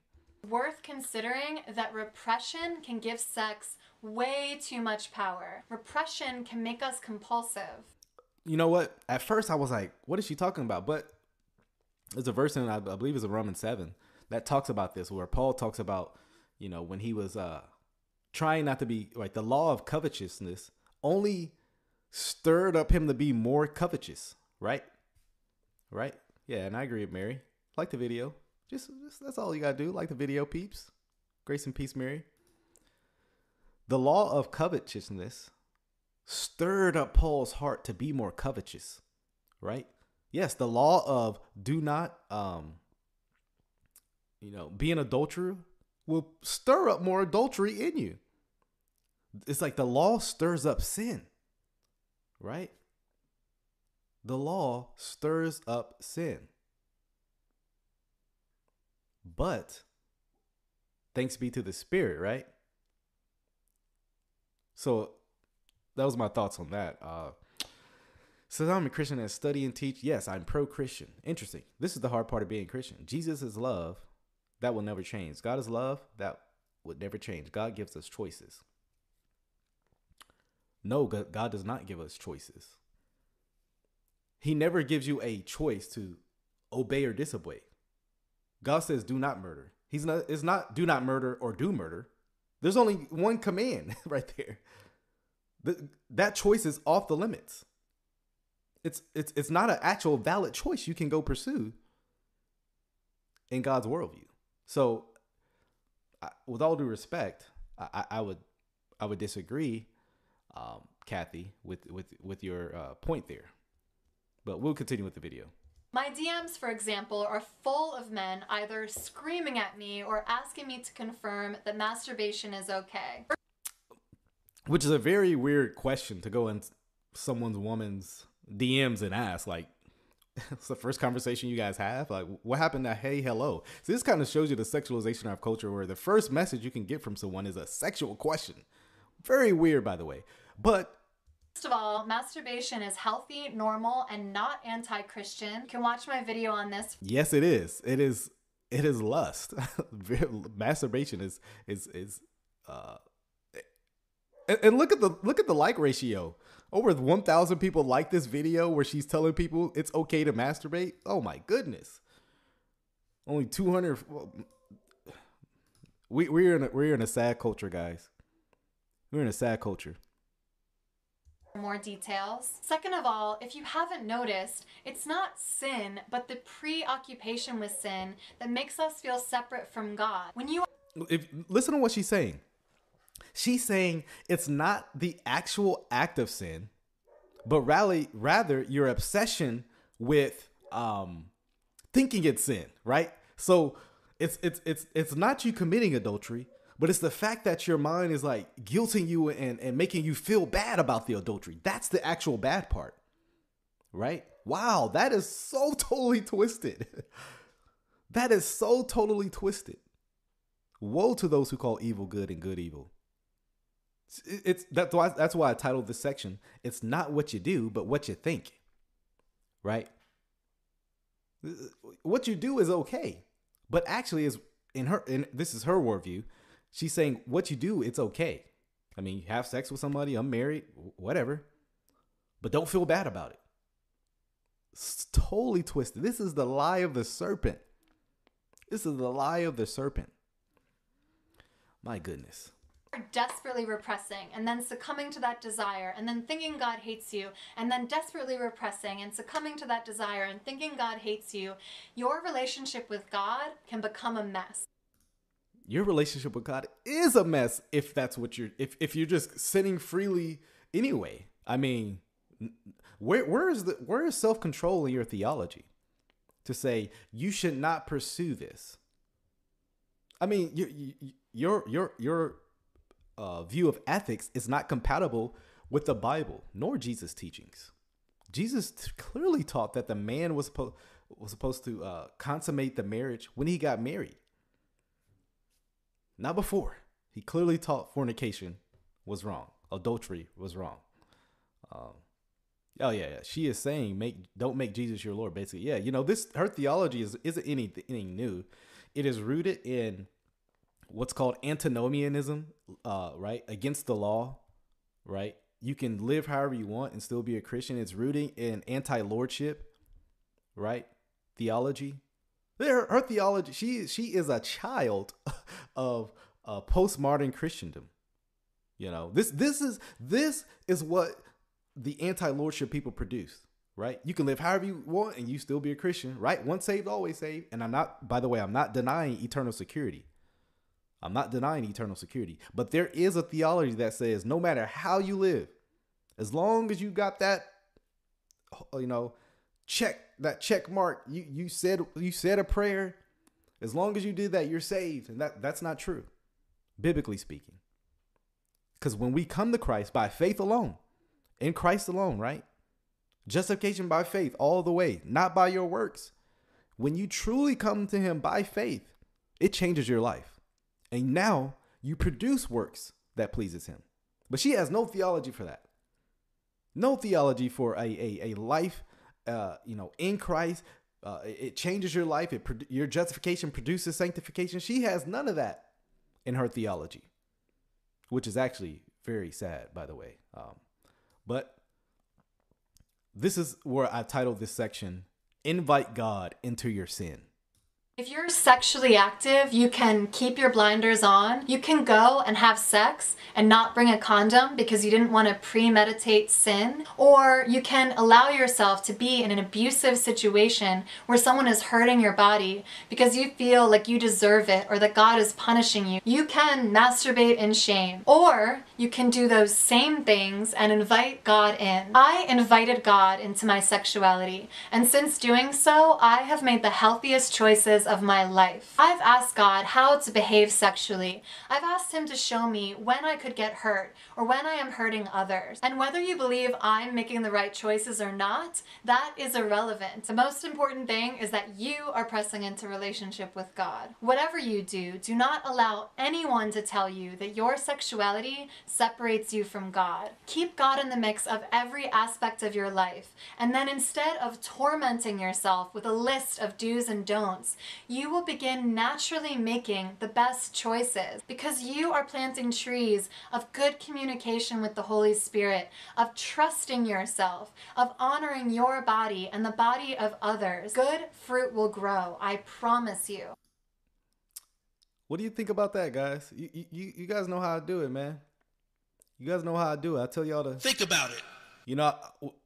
Worth considering that repression can give sex way too much power. Repression can make us compulsive. You know what? At first I was like, what is she talking about? But there's a verse in, I believe it's in Romans 7, that talks about this, where Paul talks about, you know, when he was... trying not to be like the law of covetousness only stirred up him to be more covetous, right? Right? Yeah, and I agree with Mary. Like the video. Just that's all you gotta do. Like the video, peeps. Grace and peace, Mary. The law of covetousness stirred up Paul's heart to be more covetous, right? Yes, the law of do not, be an adulterer will stir up more adultery in you. It's like the law stirs up sin, right? The law stirs up sin. But thanks be to the Spirit, right? So that was my thoughts on that. Since I'm a Christian and study and teach, yes, I'm pro-Christian. Interesting. This is the hard part of being Christian. Jesus is love. That will never change. God is love. That would never change. God gives us choices. No, God does not give us choices. He never gives you a choice to obey or disobey. God says, do not murder. It's not do not murder or do murder. There's only one command right there. That choice is off the limits. It's not an actual valid choice you can go pursue in God's worldview. So with all due respect, I would disagree, Kathy, with your point there. But we'll continue with the video. My DMs, for example, are full of men either screaming at me or asking me to confirm that masturbation is okay. Which is a very weird question to go in woman's DMs and ask, like, it's the first conversation you guys have. Like, what happened to hey, hello? So this kind of shows you the sexualization of culture, where the first message you can get from someone is a sexual question. Very weird, by the way. But first of all, masturbation is healthy, normal, and not anti-Christian. You can watch my video on this. Yes, it is. It is lust. Masturbation is and look at the like ratio. Over 1,000 people like this video where she's telling people it's okay to masturbate. Oh my goodness! Only 200. We're in a sad culture, guys. We're in a sad culture. More details. Second of all, if you haven't noticed, it's not sin, but the preoccupation with sin that makes us feel separate from God. When you listen to what she's saying. She's saying it's not the actual act of sin, but rather your obsession with thinking it's sin, right? So it's not you committing adultery, but it's the fact that your mind is like guilting you and making you feel bad about the adultery. That's the actual bad part, right? Wow, that is so totally twisted. That is so totally twisted. Woe to those who call evil good and good evil. That's why I titled this section, "It's Not What You Do, But What You Think." Right? What you do is okay, but actually is this is her worldview. She's saying what you do, it's okay. I mean, you have sex with somebody, I'm married, whatever, but don't feel bad about it. It's totally twisted. This is the lie of the serpent. This is the lie of the serpent. My goodness. Desperately repressing and then succumbing to that desire and then thinking God hates you and then desperately repressing and succumbing to that desire and thinking God hates you, your relationship with God can become a mess. Your relationship with God is a mess if that's what you're, if you're just sinning freely anyway. I mean, where is self-control in your theology to say you should not pursue this? I mean, your view of ethics is not compatible with the Bible nor Jesus' teachings. Jesus clearly taught that the man was supposed to consummate the marriage when he got married, not before. He clearly taught fornication was wrong, adultery was wrong. She is saying don't make Jesus your Lord, basically. Yeah, you know, this, her theology isn't anything new. It is rooted in what's called antinomianism, right? Against the law, right? You can live however you want and still be a Christian. It's rooting in anti-lordship, right? Theology. Her theology, she is a child of postmodern Christendom. You know, this is what the anti-lordship people produce, right? You can live however you want and you still be a Christian, right? Once saved, always saved. And I'm not denying eternal security. I'm not denying eternal security, but there is a theology that says no matter how you live, as long as you got that, you know, check mark, you said a prayer, as long as you did that, you're saved. And that's not true, biblically speaking. Because when we come to Christ by faith alone, in Christ alone, right? Justification by faith all the way, not by your works. When you truly come to him by faith, it changes your life. And now you produce works that pleases him. But she has no theology for that. No theology for a life, in Christ. It changes your life. Your justification produces sanctification. She has none of that in her theology, which is actually very sad, by the way. But this is where I titled this section, "Invite God into Your Sin." If you're sexually active, you can keep your blinders on. You can go and have sex and not bring a condom because you didn't want to premeditate sin. Or you can allow yourself to be in an abusive situation where someone is hurting your body because you feel like you deserve it or that God is punishing you. You can masturbate in shame. Or you can do those same things and invite God in. I invited God into my sexuality, and since doing so, I have made the healthiest choices of my life. I've asked God how to behave sexually. I've asked him to show me when I could get hurt or when I am hurting others. And whether you believe I'm making the right choices or not, that is irrelevant. The most important thing is that you are pressing into relationship with God. Whatever you do, do not allow anyone to tell you that your sexuality separates you from God. Keep God in the mix of every aspect of your life, and then instead of tormenting yourself with a list of do's and don'ts, you will begin naturally making the best choices because you are planting trees of good communication with the Holy Spirit, of trusting yourself, of honoring your body and the body of others. Good fruit will grow, I promise you. What do you think about that, guys? You guys know how I do it, man. You guys know how I do it. I tell y'all to think about it. You know,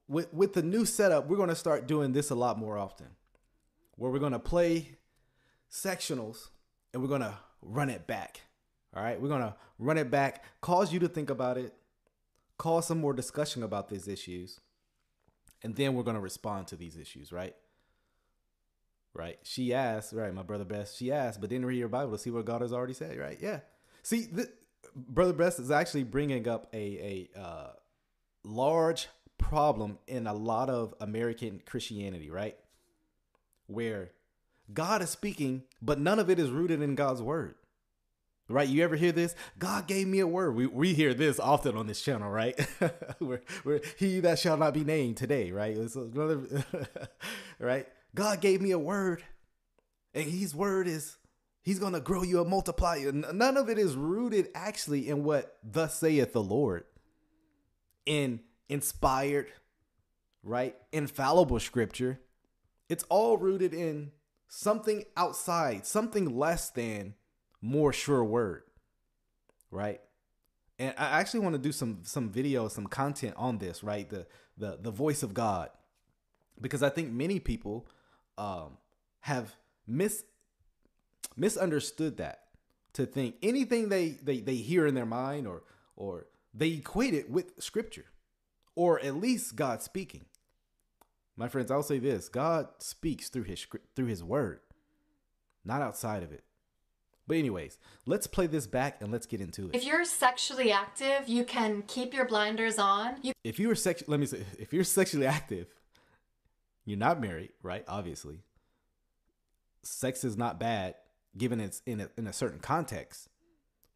with the new setup, we're going to start doing this a lot more often, where we're going to play sectionals and we're going to run it back. All right, we're going to run it back, cause you to think about it, cause some more discussion about these issues, and then we're going to respond to these issues, right? Right. She asked, right, my brother Best, she asked, but didn't read your Bible to see what God has already said, right? Yeah. See, Brother Best is actually bringing up a large problem in a lot of American Christianity, right? Where God is speaking, but none of it is rooted in God's word. Right? You ever hear this? God gave me a word. We hear this often on this channel, right? We're he that shall not be named today, right? It's another, right? God gave me a word, and his word is he's going to grow you and multiply you. None of it is rooted actually in what thus saith the Lord, in inspired, right? Infallible scripture. It's all rooted in something outside, something less than more sure word, right? And I actually want to do some video, some content on this, right? The voice of God, because I think many people have misunderstood that, to think anything they hear in their mind or they equate it with scripture, or at least God speaking. My friends, I'll say this: God speaks through his word, not outside of it. But anyways, let's play this back and let's get into it. If you're sexually active, you can keep your blinders on. If you're sexually active, you're not married, right? Obviously, sex is not bad given it's in a certain context.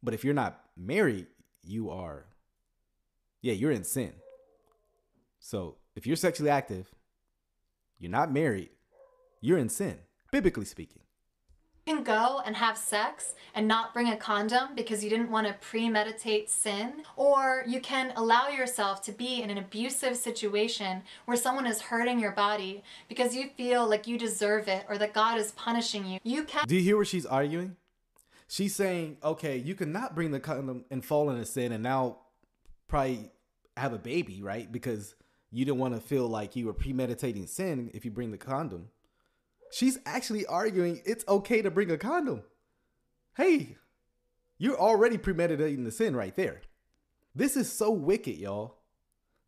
But if you're not married, you're in sin. So if you're sexually active, you're not married, you're in sin, biblically speaking. You can go and have sex and not bring a condom because you didn't want to premeditate sin, or you can allow yourself to be in an abusive situation where someone is hurting your body because you feel like you deserve it or that God is punishing you. You can. Do you hear what she's arguing? She's saying, okay, you cannot bring the condom and fall into sin and now probably have a baby, right? Because you didn't want to feel like you were premeditating sin if you bring the condom. She's actually arguing it's okay to bring a condom. Hey, you're already premeditating the sin right there. This is so wicked, y'all.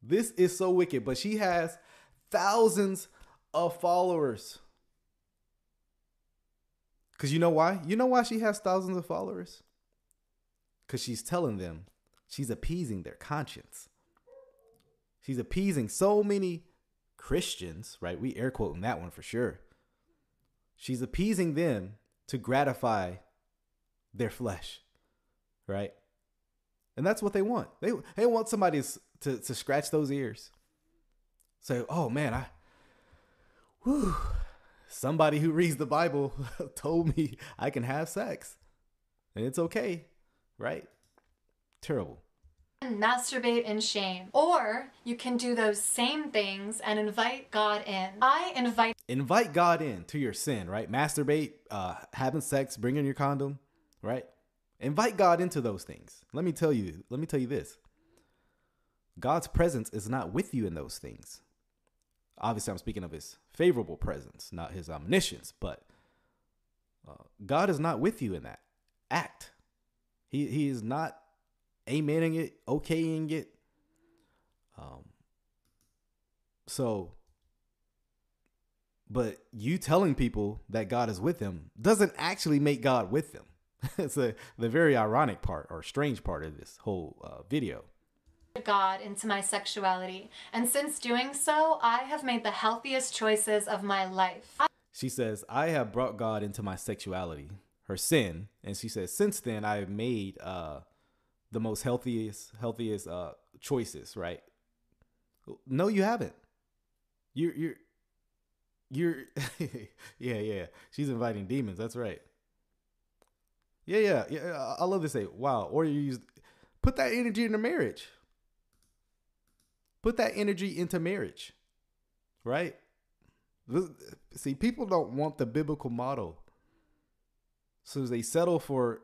This is so wicked. But she has thousands of followers. Because you know why? You know why she has thousands of followers? Because she's telling them, she's appeasing their conscience. She's appeasing so many Christians, right? We air quoting that one for sure. She's appeasing them to gratify their flesh, right? And that's what they want. They want somebody to scratch those ears. Say, oh man, somebody who reads the Bible told me I can have sex and it's okay, right? Terrible. Masturbate in shame, or you can do those same things and invite God in. I invite God in to your sin, right? Masturbate, having sex, bringing your condom, right? Invite God into those things. Let me tell you this. God's presence is not with you in those things. Obviously, I'm speaking of his favorable presence, not his omniscience, but God is not with you in that act. He is not amening it, okaying it. But you telling people that God is with them doesn't actually make God with them. It's the very ironic part or strange part of this whole video. God into my sexuality, and since doing so, I have made the healthiest choices of my life. She says, I have brought God into my sexuality, her sin, and she says, since then I have made the most healthiest choices, right? No, you haven't. You're yeah. She's inviting demons. That's right. Yeah. I love to say, wow. Or put that energy into marriage. Put that energy into marriage, right? See, people don't want the biblical model. So they settle for,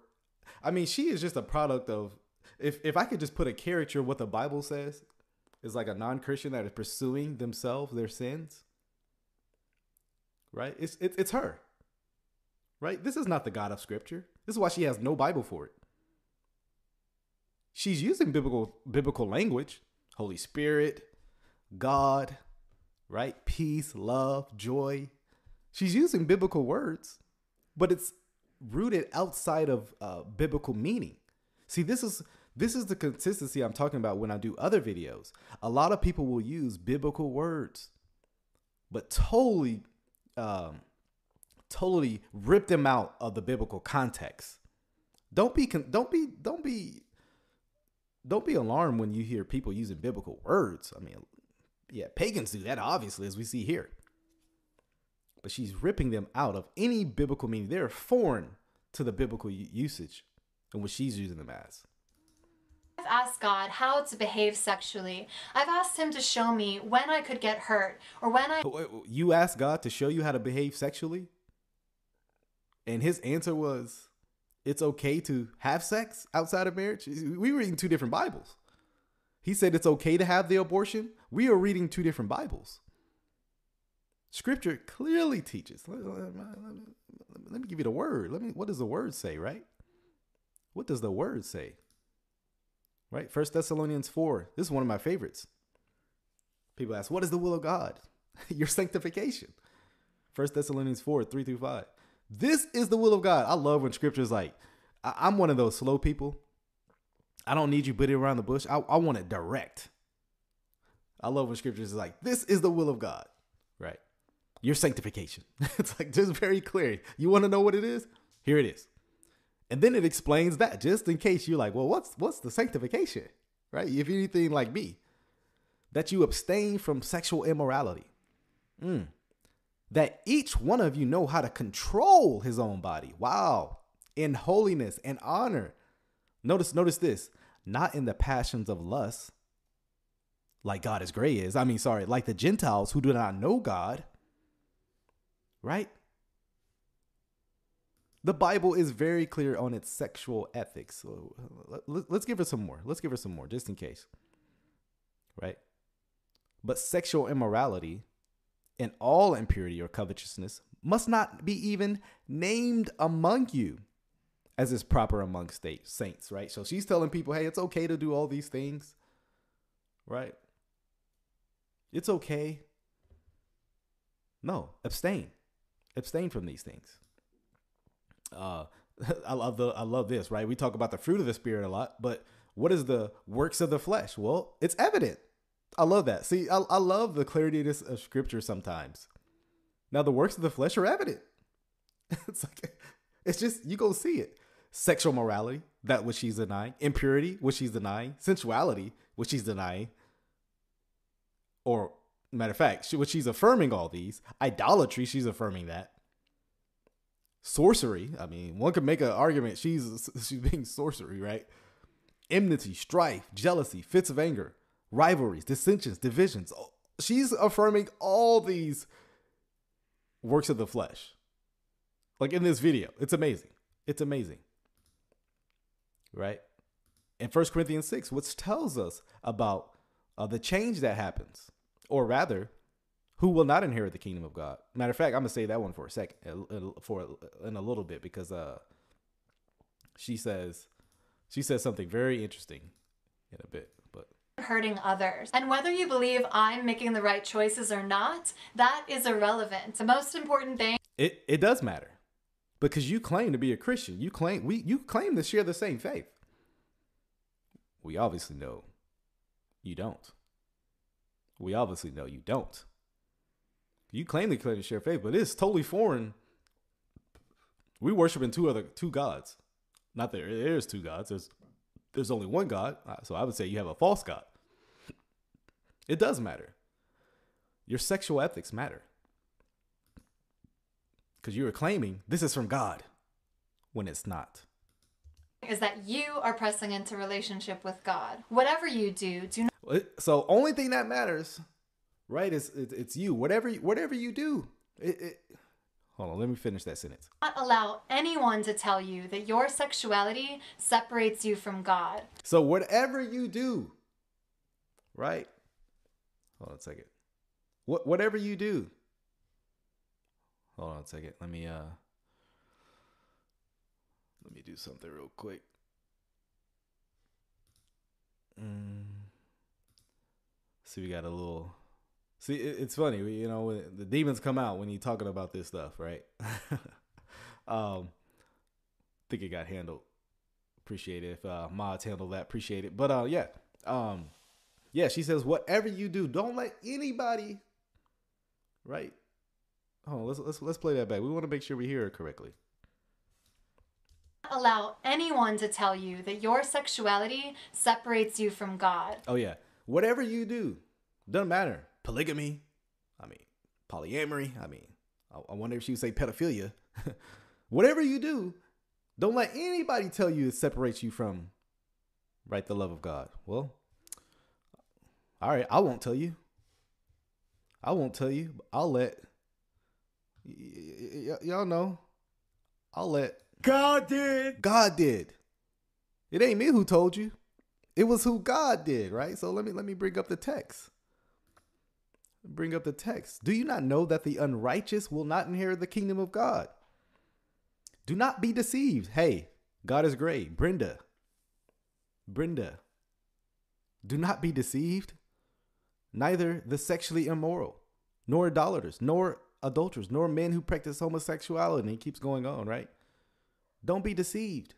I mean, she is just a product of, If I could just put a caricature of what the Bible says, is like a non-Christian that is pursuing themselves, their sins, right? It's her, right? This is not the God of Scripture. This is why she has no Bible for it. She's using biblical language, Holy Spirit, God, right? Peace, love, joy. She's using biblical words, but it's rooted outside of biblical meaning. See, this is the consistency I'm talking about when I do other videos. A lot of people will use biblical words, but totally rip them out of the biblical context. Don't be alarmed when you hear people using biblical words. I mean, yeah, pagans do that, obviously, as we see here. But she's ripping them out of any biblical meaning. They're foreign to the biblical usage and what she's using them as. I've asked God how to behave sexually. I've asked him to show me when I could get hurt or when I... You asked God to show you how to behave sexually? And his answer was, it's okay to have sex outside of marriage? We were reading two different Bibles. He said it's okay to have the abortion. We are reading two different Bibles. Scripture clearly teaches. Let me give you the word. What does the word say, right? What does the word say? Right? 1 Thessalonians 4. This is one of my favorites. People ask, what is the will of God? Your sanctification. 1 Thessalonians 4, 3 through 5. This is the will of God. I love when scripture is like, I'm one of those slow people. I don't need you beating around the bush. I want it direct. I love when scripture is like, this is the will of God, right? Your sanctification. It's like just very clear. You want to know what it is? Here it is. And then it explains that just in case you're like, well, what's the sanctification, right? If you're anything like me, that you abstain from sexual immorality. That each one of you know how to control his own body. Wow. In holiness and honor. Notice this. Not in the passions of lust, like God is Gray is. Like the Gentiles who do not know God. Right? The Bible is very clear on its sexual ethics. So let's give her some more. Let's give her some more just in case. Right? But sexual immorality and all impurity or covetousness must not be even named among you, as is proper among saints, right? So she's telling people, hey, it's okay to do all these things, right? It's okay. No, abstain. Abstain from these things. I love this, right? We talk about the fruit of the Spirit a lot, but what is the works of the flesh? Well, it's evident. I love that. See, I love the clarity of scripture sometimes. Now, the works of the flesh are evident. It's just, you go see it. Sexual morality, that which she's denying. Impurity, which she's denying. Sensuality, which she's denying. Or, matter of fact, which she's affirming all these. Idolatry, she's affirming that. Sorcery, one could make an argument she's being sorcery, right? Enmity, strife, jealousy, fits of anger. Rivalries, dissensions, divisions. She's affirming all these works of the flesh. Like in this video. It's amazing. It's amazing. Right? In 1 Corinthians 6, which tells us about the change that happens. Or rather, who will not inherit the kingdom of God. Matter of fact, I'm going to say that one for a second. In a little bit. Because she says something very interesting in a bit. But... hurting others. And whether you believe I'm making the right choices or not, that is irrelevant. The most important thing... It does matter. Because you claim to be a Christian. You claim to share the same faith. We obviously know you don't. We obviously know you don't. You claim to share faith, but it's totally foreign. We worship in two gods. Not that there is two gods. There's only one God, so I would say you have a false God. It does matter. Your sexual ethics matter. Because you are claiming this is from God when it's not. Is that you are pressing into relationship with God. Whatever you do, do not... So only thing that matters, right, is it's you. Whatever you do. Hold on, let me finish that sentence. Not allow anyone to tell you that your sexuality separates you from God. So whatever you do, right? Hold on a second. Whatever you do. Hold on a second. Let me Let me do something real quick. See, we got a little. See, it's funny, you know, when the demons come out when you're talking about this stuff, right? Think it got handled. Appreciate it if mods handle that. Appreciate it. But yeah, she says, whatever you do, don't let anybody. Right. Oh, let's play that back. We want to make sure we hear it correctly. Allow anyone to tell you that your sexuality separates you from God. Oh yeah, whatever you do, doesn't matter. Polygamy, I mean polyamory. I mean, I wonder if she would say pedophilia. Whatever you do, don't let anybody tell you it separates you from the love of God. Well, all right, I won't tell you. I won't tell you. But I'll let y'all know. I'll let God did. God did. It ain't me who told you. It was who God did, right? So let me bring up the text. Bring up the text. Do you not know that the unrighteous will not inherit the kingdom of God? Do not be deceived. Hey, God is Gray. Brenda. Do not be deceived. Neither the sexually immoral, nor idolaters, nor adulterers, nor men who practice homosexuality. And it keeps going on, right? Don't be deceived.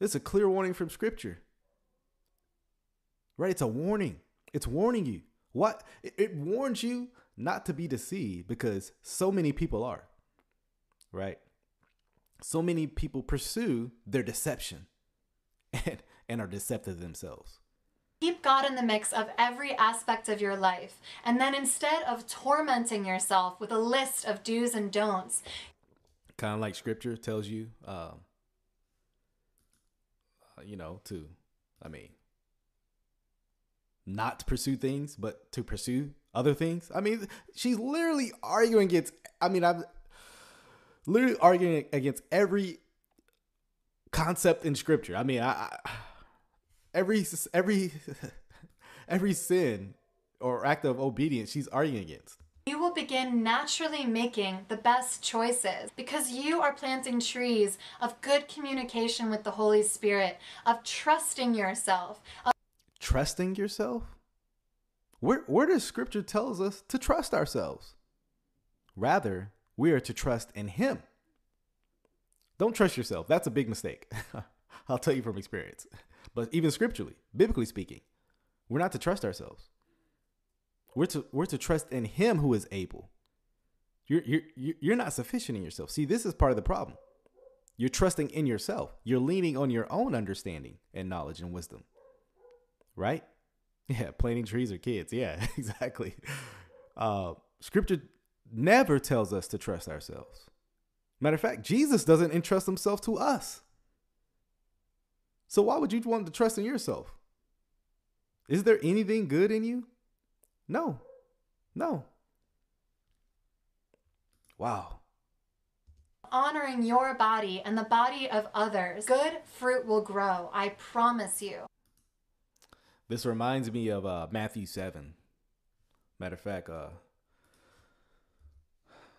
It's a clear warning from Scripture. Right? It's a warning. It's warning you. What? It warns you not to be deceived, because so many people are. Right? So many people pursue their deception and are deceptive themselves. Keep God in the mix of every aspect of your life. And then instead of tormenting yourself with a list of do's and don'ts. Kind of like Scripture tells you, you know, to, I mean, not to pursue things, but to pursue other things. I mean, she's literally arguing against, I mean, I'm literally arguing against every concept in Scripture. I mean, Every sin or act of obedience she's arguing against. You will begin naturally making the best choices because you are planting trees of good communication with the Holy Spirit, of trusting yourself. Trusting yourself? Where does Scripture tells us to trust ourselves? Rather, we are to trust in Him. Don't trust yourself. That's a big mistake. I'll tell you from experience. But even scripturally, biblically speaking, we're not to trust ourselves. We're to trust in Him who is able. You're not sufficient in yourself. See, this is part of the problem. You're trusting in yourself. You're leaning on your own understanding and knowledge and wisdom. Right? Yeah, planting trees or kids. Yeah, exactly. Scripture never tells us to trust ourselves. Matter of fact, Jesus doesn't entrust Himself to us. So why would you want to trust in yourself? Is there anything good in you? No. Wow. Honoring your body and the body of others, good fruit will grow. I promise you. This reminds me of Matthew 7. Matter of fact,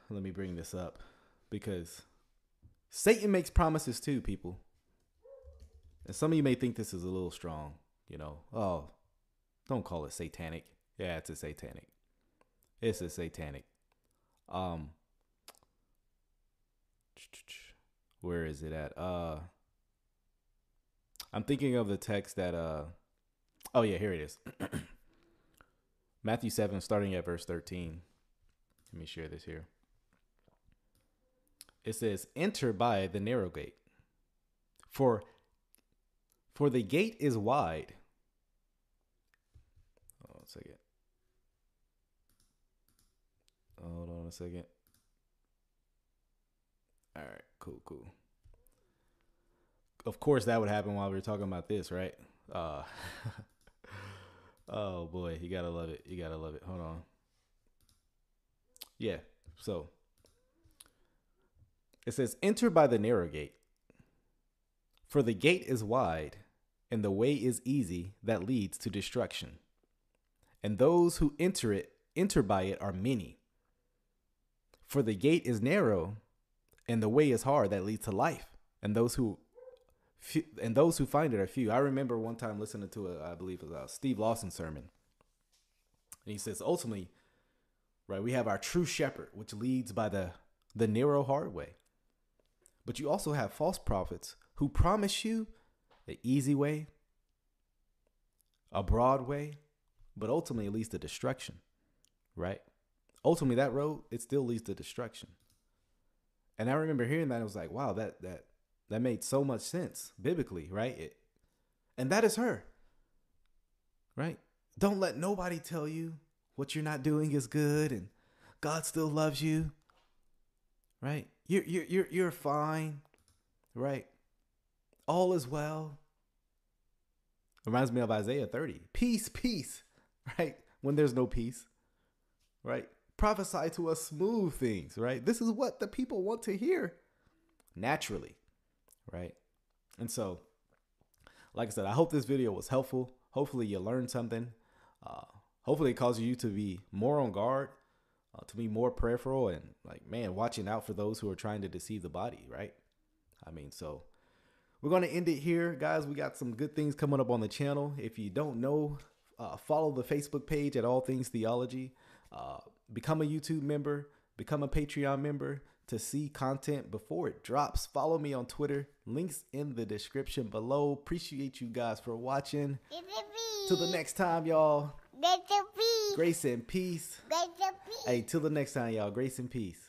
let me bring this up because Satan makes promises too, people. And some of you may think this is a little strong, you know. Oh, don't call it satanic. Yeah, it's a satanic. It's a satanic. Where is it at? I'm thinking of the text that, oh yeah, here it is. Matthew 7, starting at verse 13. Let me share this here. It says, enter by the narrow gate. For the gate is wide. Hold on a second. All right, cool. Of course, that would happen while we were talking about this, right? Oh boy, you gotta love it. Hold on. Yeah. So it says, enter by the narrow gate. For the gate is wide. And the way is easy that leads to destruction. And those who enter by it are many. For the gate is narrow and the way is hard that leads to life. and those who find it are few. I remember one time listening to I believe it was a Steve Lawson sermon, and he says ultimately, right, we have our true shepherd, which leads by the narrow, hard way. But you also have false prophets who promise you the easy way, a broad way, but ultimately it leads to destruction, right? Ultimately, that road, it still leads to destruction. And I remember hearing that. I was like, wow, that made so much sense biblically, right? And that is her, right? Don't let nobody tell you what you're not doing is good and God still loves you, right? You're fine, right? All is well. Reminds me of Isaiah 30. Peace, peace, right? When there's no peace, right? Prophesy to us smooth things, right? This is what the people want to hear naturally, right? And so, like I said, I hope this video was helpful. Hopefully you learned something. Hopefully it causes you to be more on guard, to be more prayerful, and like, man, watching out for those who are trying to deceive the body, right? I mean, so we're going to end it here, guys. We got some good things coming up on the channel. If you don't know, follow the Facebook page at All Things Theology. Become a YouTube member, become a Patreon member to see content before it drops. Follow me on Twitter. Links in the description below. Appreciate you guys for watching. Till the next time, y'all. Grace and peace. Hey, till the next time, y'all. Grace and peace.